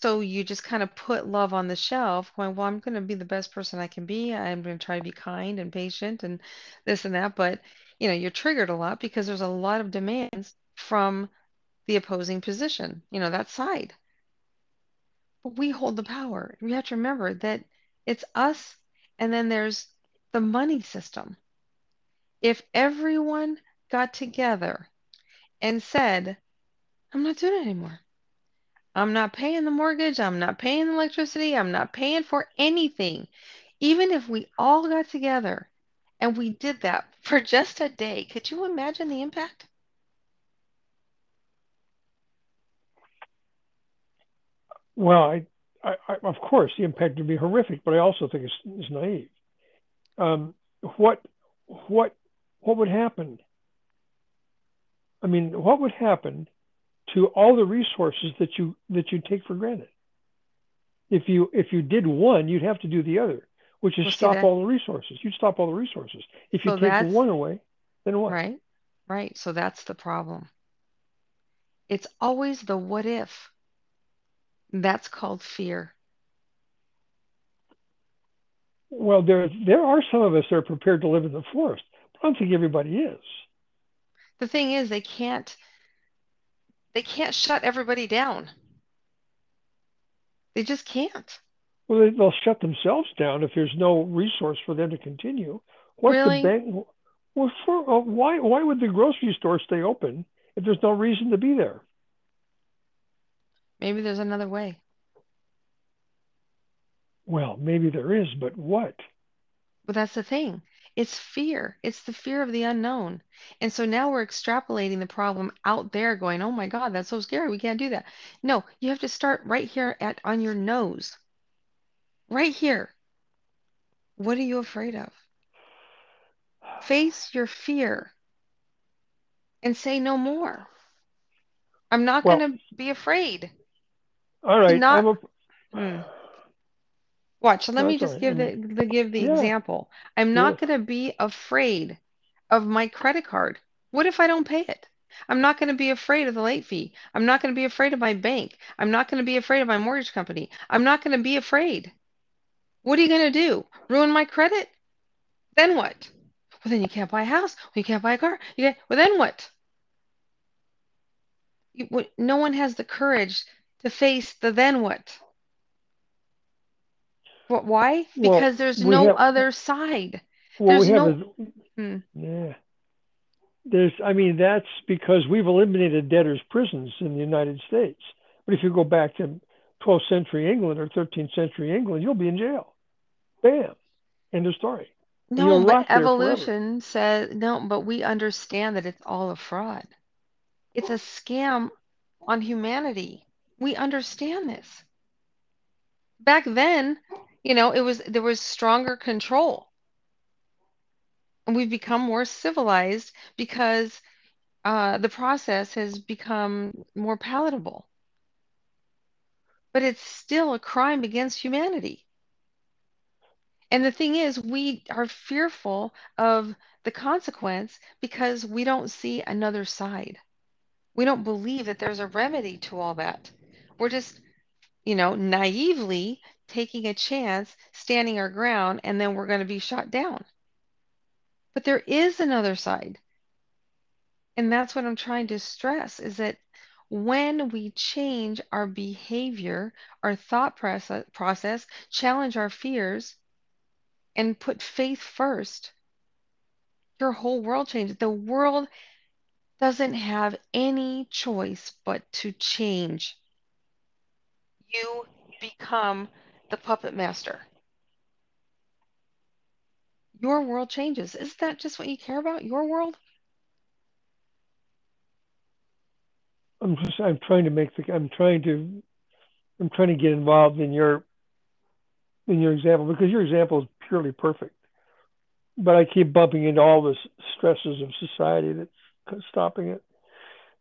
So you just kind of put love on the shelf going, well, I'm going to be the best person I can be. I'm going to try to be kind and patient and this and that. But, you know, you're triggered a lot because there's a lot of demands from the opposing position, you know, that side. But we hold the power. We have to remember that it's us. And then there's the money system. If everyone got together and said, I'm not doing it anymore. I'm not paying the mortgage. I'm not paying the electricity. I'm not paying for anything. Even if we all got together and we did that for just a day, could you imagine the impact? Well, I, I, I, of course, the impact would be horrific, but I also think it's, it's naive. Um, what, what, what would happen? I mean, what would happen to all the resources that you that you take for granted? If you if you did one, you'd have to do the other, which is well, stop all the resources. You'd stop all the resources. If you so take the one away, then what? Right, right. So that's the problem. It's always the what if. That's called fear. Well, there there are some of us that are prepared to live in the forest, but I don't think everybody is. The thing is, they can't. They can't shut everybody down. They just can't. Well, they'll shut themselves down if there's no resource for them to continue. What's really? The bank? Well, for, uh, why, why would the grocery store stay open if there's no reason to be there? Maybe there's another way. Well, maybe there is, but what? But that's the thing. It's fear. It's the fear of the unknown. And so now we're extrapolating the problem out there going, oh my God, that's so scary. We can't do that. No, you have to start right here at on your nose. Right here. What are you afraid of? Face your fear and say no more. I'm not well, going to be afraid. All right. Not... I'm a... mm. Watch, so let no, me just right. give the, the give the yeah. example. I'm not yeah. going to be afraid of my credit card. What if I don't pay it? I'm not going to be afraid of the late fee. I'm not going to be afraid of my bank. I'm not going to be afraid of my mortgage company. I'm not going to be afraid. What are you going to do? Ruin my credit? Then what? Well, then you can't buy a house. Well, you can't buy a car. You can't, well, then what? You, no one has the courage to face the then what. What? Why? Well, because there's no have, other side. Well, there's no. Is, hmm. Yeah. There's. I mean, that's because we've eliminated debtors' prisons in the United States. But if you go back to twelfth century England or thirteenth century England, you'll be in jail. Bam. End of story. No, but evolution says no. But we understand that it's all a fraud. It's a scam on humanity. We understand this. Back then, you know, it was there was stronger control. And we've become more civilized because uh, the process has become more palatable. But it's still a crime against humanity. And the thing is, we are fearful of the consequence because we don't see another side. We don't believe that there's a remedy to all that. We're just, you know, naively taking a chance, standing our ground, and then we're going to be shot down. But there is another side. And that's what I'm trying to stress, is that when we change our behavior, our thought process, challenge our fears, and put faith first, your whole world changes. The world doesn't have any choice but to change. You become the puppet master. Your world changes. Isn't that just what you care about? Your world? I'm just, I'm trying to make the, I'm trying to, I'm trying to get involved in your, in your example, because your example is purely perfect. But I keep bumping into all the stresses of society that's stopping it.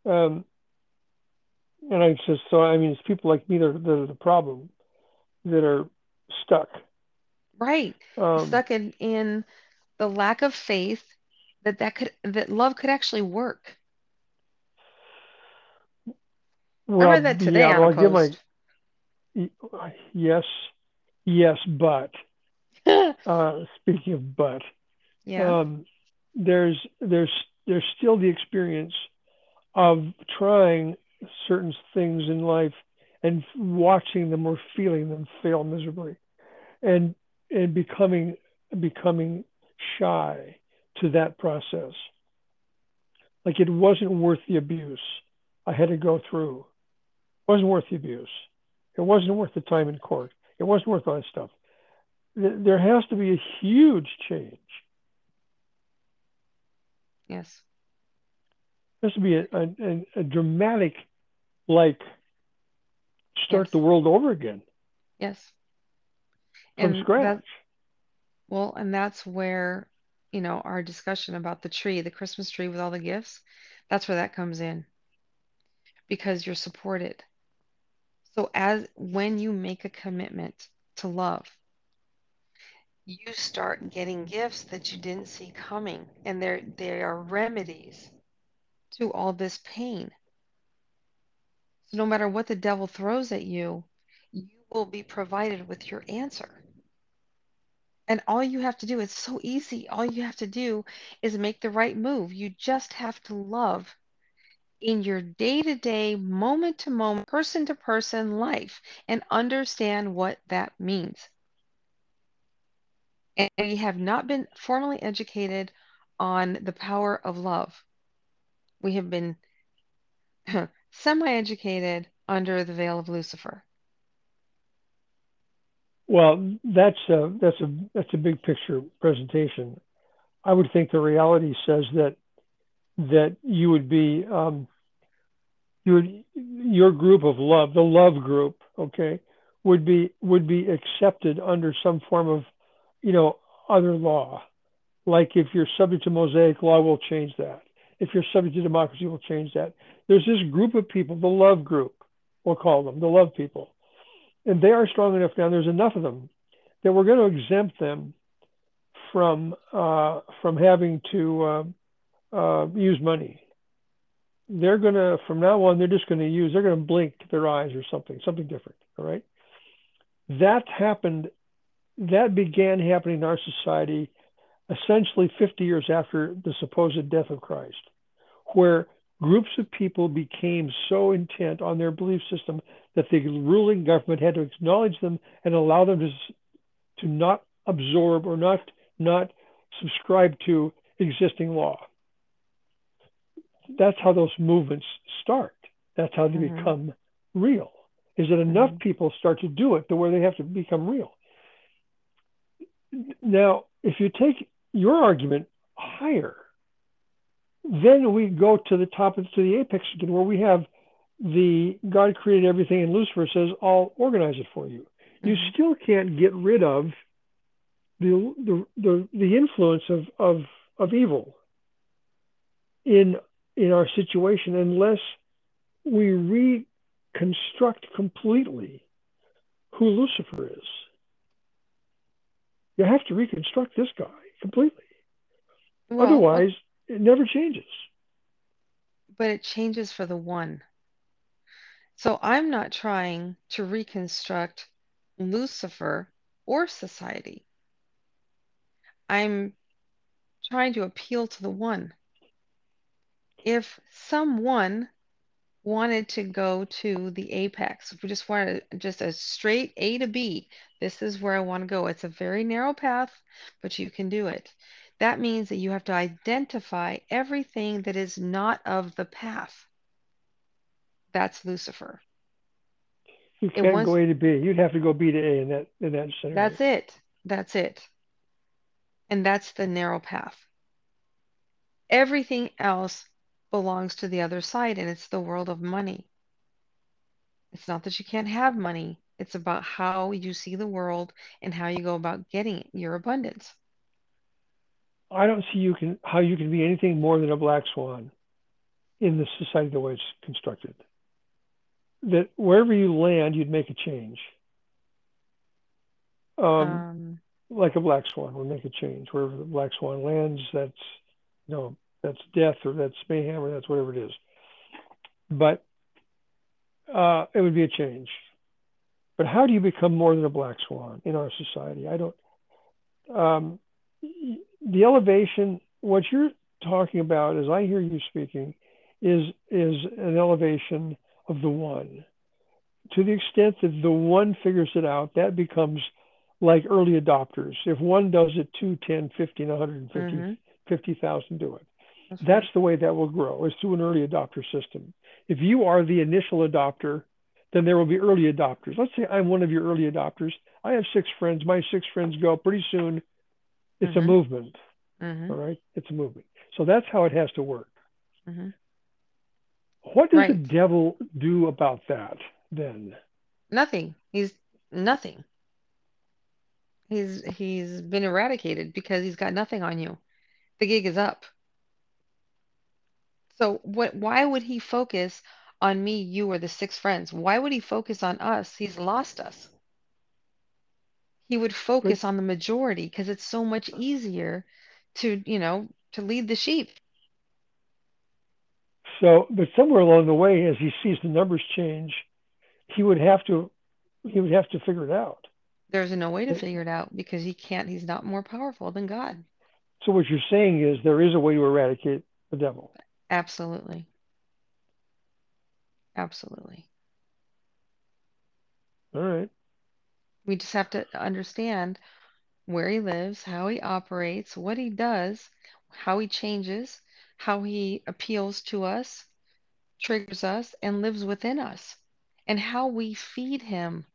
Um, and I just, so, I mean, it's people like me that are, that are the problem, that are stuck. Right. Um, stuck in, in the lack of faith that, that could that love could actually work. Well, I read that today yeah, on well, post. My, yes. Yes, but uh, speaking of but, yeah. um, there's there's there's still the experience of trying certain things in life and watching them or feeling them fail miserably, and and becoming becoming shy to that process. Like it wasn't worth the abuse I had to go through. It wasn't worth the abuse. It wasn't worth the time in court. It wasn't worth all that stuff. There has to be a huge change. Yes. There has to be a, a, a dramatic, like, start yes. the world over again. Yes. From and scratch. That, well, and that's where, you know, our discussion about the tree, the Christmas tree with all the gifts, that's where that comes in. Because you're supported. So as when you make a commitment to love, you start getting gifts that you didn't see coming. And there they are remedies to all this pain. So no matter what the devil throws at you, you will be provided with your answer. And all you have to do, it's so easy. All you have to do is make the right move. You just have to love in your day-to-day, moment-to-moment, person-to-person life, and understand what that means. And we have not been formally educated on the power of love. We have been semi-educated under the veil of Lucifer. Well, that's a, that's a, that's a big picture presentation. I would think the reality says that that you would be um, your your group of love, the love group, okay, would be would be accepted under some form of, you know, other law. Like if you're subject to Mosaic law, we'll change that. If you're subject to democracy, we'll change that. There's this group of people, the love group, we'll call them, the love people, and they are strong enough now. There's enough of them that we're going to exempt them from uh, from having to uh, Uh, use money. They're going to, from now on, they're just going to use, they're going to blink their eyes or something, something different. All right. That happened, that began happening in our society essentially fifty years after the supposed death of Christ, where groups of people became so intent on their belief system that the ruling government had to acknowledge them and allow them to to not absorb or not not subscribe to existing law. That's how those movements start. That's how they mm-hmm. become real. Is that enough mm-hmm. people start to do it to where they have to become real? Now, if you take your argument higher, then we go to the top of to the apex again, where we have the God created everything, and Lucifer says, "I'll organize it for you." You still can't get rid of the the the, the influence of, of of evil in in our situation unless we reconstruct completely who Lucifer is. You have to reconstruct this guy completely. Well, otherwise, it never changes. But it changes for the one. So I'm not trying to reconstruct Lucifer or society. I'm trying to appeal to the one. If someone wanted to go to the apex, if we just wanted just a straight A to B, this is where I want to go. It's a very narrow path, but you can do it. That means that you have to identify everything that is not of the path. That's Lucifer. You can't once, go A to B. You'd have to go B to A in that in that scenario. That's it. That's it. And that's the narrow path. Everything else belongs to the other side, and it's the world of money. It's not that you can't have money. It's about how you see the world and how you go about getting it, your abundance. I don't see you can how you can be anything more than a black swan in the society the way it's constructed. That wherever you land, you'd make a change. Um, um, like a black swan would make a change. Wherever the black swan lands, that's you know, that's death or that's mayhem or that's whatever it is. But uh, it would be a change. But how do you become more than a black swan in our society? I don't. Um, the elevation, what you're talking about as I hear you speaking is is an elevation of the one. To the extent that the one figures it out, that becomes like early adopters. If one does it, two, ten, fifteen, one hundred fifty, mm-hmm. fifty thousand do it. That's, That's right. the way that will grow, is through an early adopter system. If you are the initial adopter, then there will be early adopters. Let's say I'm one of your early adopters. I have six friends. My six friends go. Pretty soon, it's mm-hmm. a movement. Mm-hmm. All right? It's a movement. So that's how it has to work. Mm-hmm. What does right. the devil do about that then? Nothing. He's nothing. He's he's been eradicated because he's got nothing on you. The gig is up. So what? Why would he focus on me, you, or the six friends? Why would he focus on us? He's lost us. He would focus but, on the majority because it's so much easier to, you know, to lead the sheep. So, but somewhere along the way, as he sees the numbers change, he would have to, he would have to figure it out. There's no way to figure it out because he can't, he's not more powerful than God. So what you're saying is there is a way to eradicate the devil. Absolutely. Absolutely. All right. We just have to understand where he lives, how he operates, what he does, how he changes, how he appeals to us, triggers us, and lives within us, and how we feed him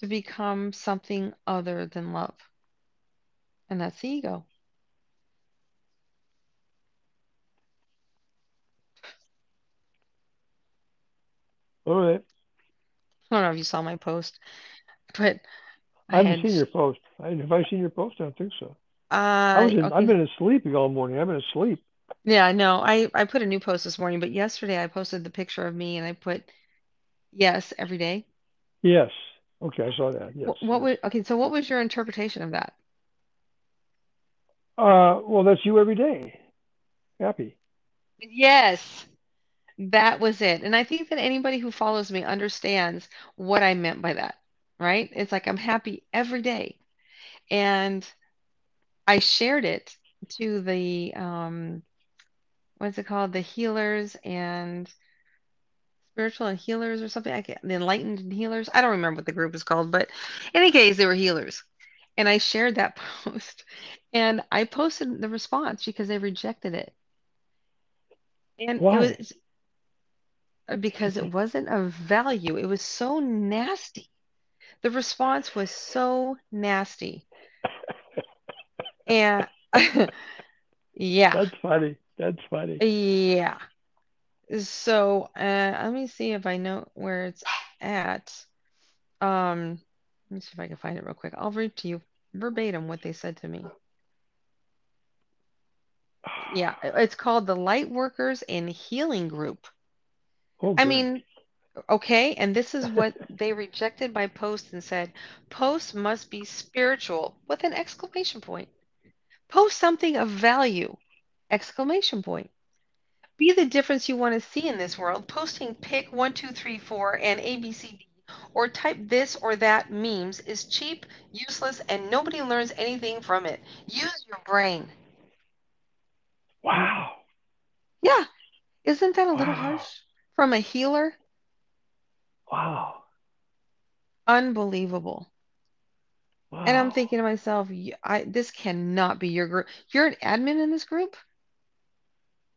to become something other than love. And that's the ego. All right. I don't know if you saw my post, but I, I haven't had... seen your post. I, have I seen your post? I don't think so. Uh, I was in, okay. I've been asleep all morning. I've been asleep. Yeah, no, I, I put a new post this morning, but yesterday I posted the picture of me and I put yes every day. Yes. Okay, I saw that. Yes. What, what was, okay, so what was your interpretation of that? Uh, well, that's you every day. Happy. Yes, that was it. And I think that anybody who follows me understands what I meant by that, right? It's like I'm happy every day. And I shared it to the, um, what's it called? The healers and Spiritual and Healers or something. I can't, the Enlightened and Healers. I don't remember what the group is called, but in any case, they were healers. And I shared that post, and I posted the response because they rejected it. And Why? It was because it wasn't of value. It was so nasty. The response was so nasty. And yeah, that's funny. That's funny. Yeah. So uh, let me see if I know where it's at. Um, let me see if I can find it real quick. I'll read to you verbatim what they said to me. Yeah, it's called the Lightworkers and Healing Group. Oh, I mean, okay, and this is what they rejected my post and said, posts must be spiritual with an exclamation point. Post something of value, exclamation point. Be the difference you want to see in this world. Posting pick one, two, three, four, and A B C D, or type this or that memes is cheap, useless, and nobody learns anything from it. Use your brain. Wow. Yeah. Isn't that a wow. little harsh from a healer? Wow. Unbelievable. Wow. And I'm thinking to myself, I, this cannot be your group. You're an admin in this group?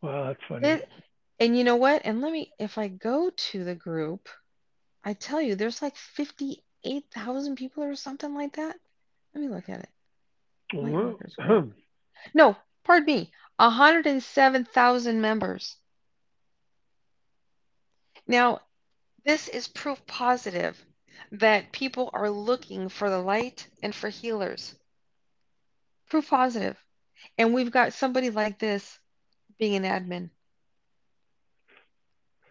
Wow, that's funny. It, and you know what? And let me, if I go to the group, I tell you, there's like fifty-eight thousand people or something like that. Let me look at it. Mm-hmm. No, pardon me. one hundred seven thousand members. Now, this is proof positive that people are looking for the light and for healers. Proof positive. And we've got somebody like this being an admin.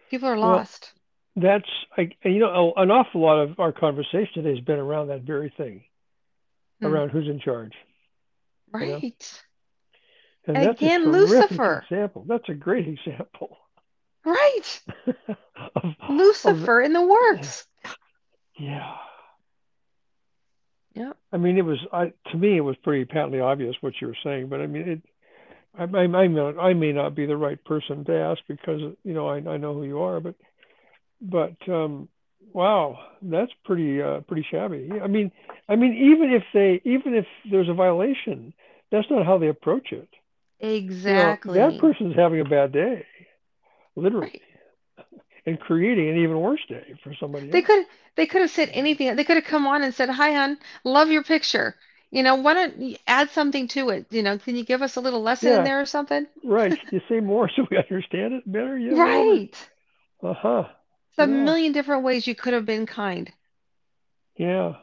People are lost. Well, that's, I, you know, an awful lot of our conversation today has been around that very thing, mm. around who's in charge. Right. You know? And, and again, Lucifer. Example. That's a great example. Right. of, Lucifer of, in the works. Yeah. Yeah. I mean, it was, I, to me, it was pretty patently obvious what you were saying, but I mean, it, I, I, I, not, I may not be the right person to ask because, you know, I, I know who you are, but, but um, wow, that's pretty, uh, pretty shabby. I mean, I mean, even if they, even if there's a violation, that's not how they approach it. Exactly. You know, that person's having a bad day, literally, right. and creating an even worse day for somebody they else. Could they could have said anything. They could have come on and said, "Hi, hon, love your picture. You know, why don't you add something to it? You know, can you give us a little lesson yeah. in there or something?" Right. You say more so we understand it better. You know? Right. Uh huh. It's yeah. a million different ways you could have been kind. Yeah.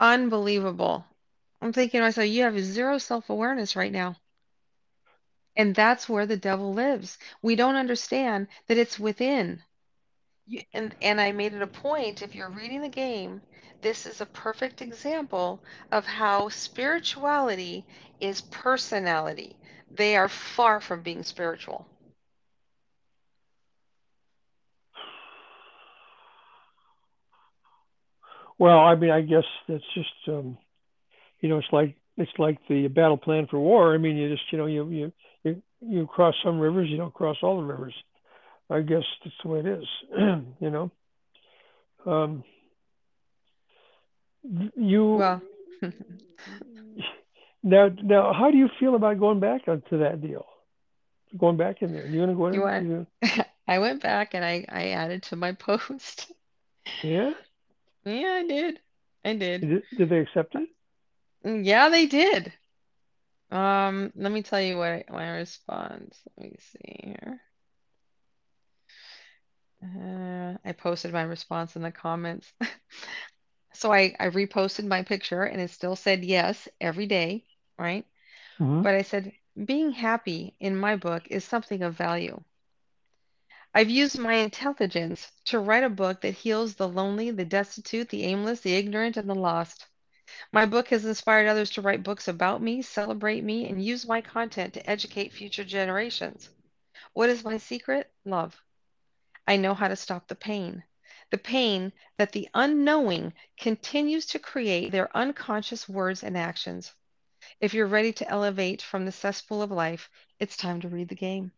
Unbelievable. I'm thinking to myself, you have zero self-awareness right now. And that's where the devil lives. We don't understand that it's within. You, and, and I made it a point, if you're reading the game, this is a perfect example of how spirituality is personality. They are far from being spiritual. Well, I mean, I guess that's just... Um... You know, it's like it's like the battle plan for war. I mean, you just you know you you you, you cross some rivers, you don't cross all the rivers. I guess that's the way it is. you know, um, you well. now now how do you feel about going back onto that deal? Going back in there, you want to go in? You want, you know? I went back and I I added to my post. Yeah. Yeah, I did. I did. Did, did they accept it? Yeah, they did. Um, let me tell you what my response. Let me see here. Uh, I posted my response in the comments. So I, I reposted my picture and it still said yes every day, right? Mm-hmm. But I said, being happy in my book is something of value. I've used my intelligence to write a book that heals the lonely, the destitute, the aimless, the ignorant, and the lost. My book has inspired others to write books about me, celebrate me, and use my content to educate future generations. What is my secret? Love. I know how to stop the pain. The pain that the unknowing continues to create their unconscious words and actions. If you're ready to elevate from the cesspool of life, it's time to read the game.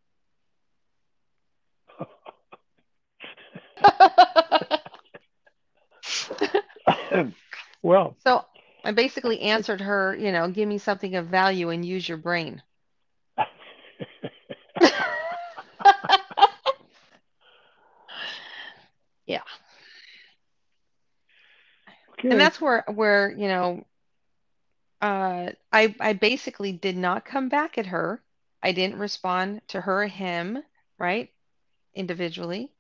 Well, so I basically answered her, you know, give me something of value and use your brain. Yeah. Okay. And that's where, where, you know, uh, I, I basically did not come back at her. I didn't respond to her or him, right? Individually.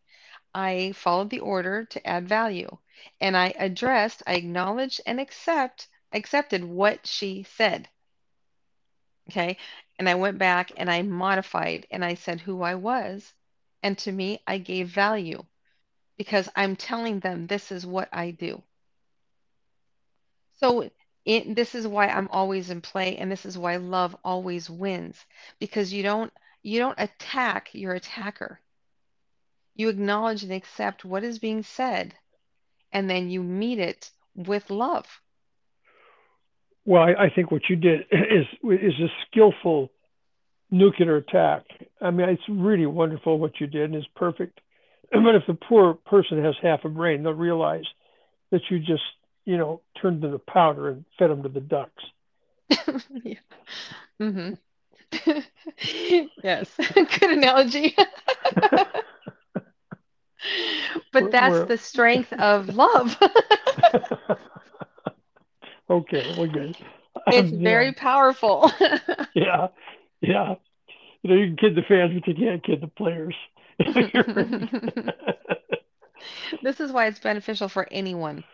I followed the order to add value, and I addressed, I acknowledged and accept, accepted what she said. Okay. And I went back and I modified and I said who I was. And to me, I gave value because I'm telling them this is what I do. So it, this is why I'm always in play. And this is why love always wins, because you don't, you don't attack your attacker. You acknowledge and accept what is being said, and then you meet it with love. Well, I, I think what you did is is a skillful nuclear attack. I mean, it's really wonderful what you did, and it's perfect. But if the poor person has half a brain, they'll realize that you just, you know, turned them to powder and fed them to the ducks. Yeah. Mm-hmm. Yes. Good analogy. But that's We're... the strength of love. Okay, well, good. It's um, very yeah. powerful. Yeah, yeah. You know, you can kid the fans, but you can't kid the players. This is why it's beneficial for anyone,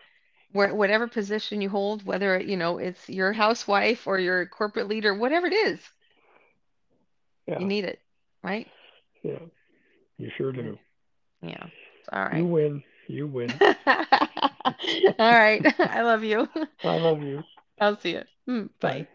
where whatever position you hold, whether you know it's your housewife or your corporate leader, whatever it is, yeah. you need it, right? Yeah, you sure do. Yeah. All right. You win. You win. All right. I love you. I love you. I'll see you. Bye. Bye.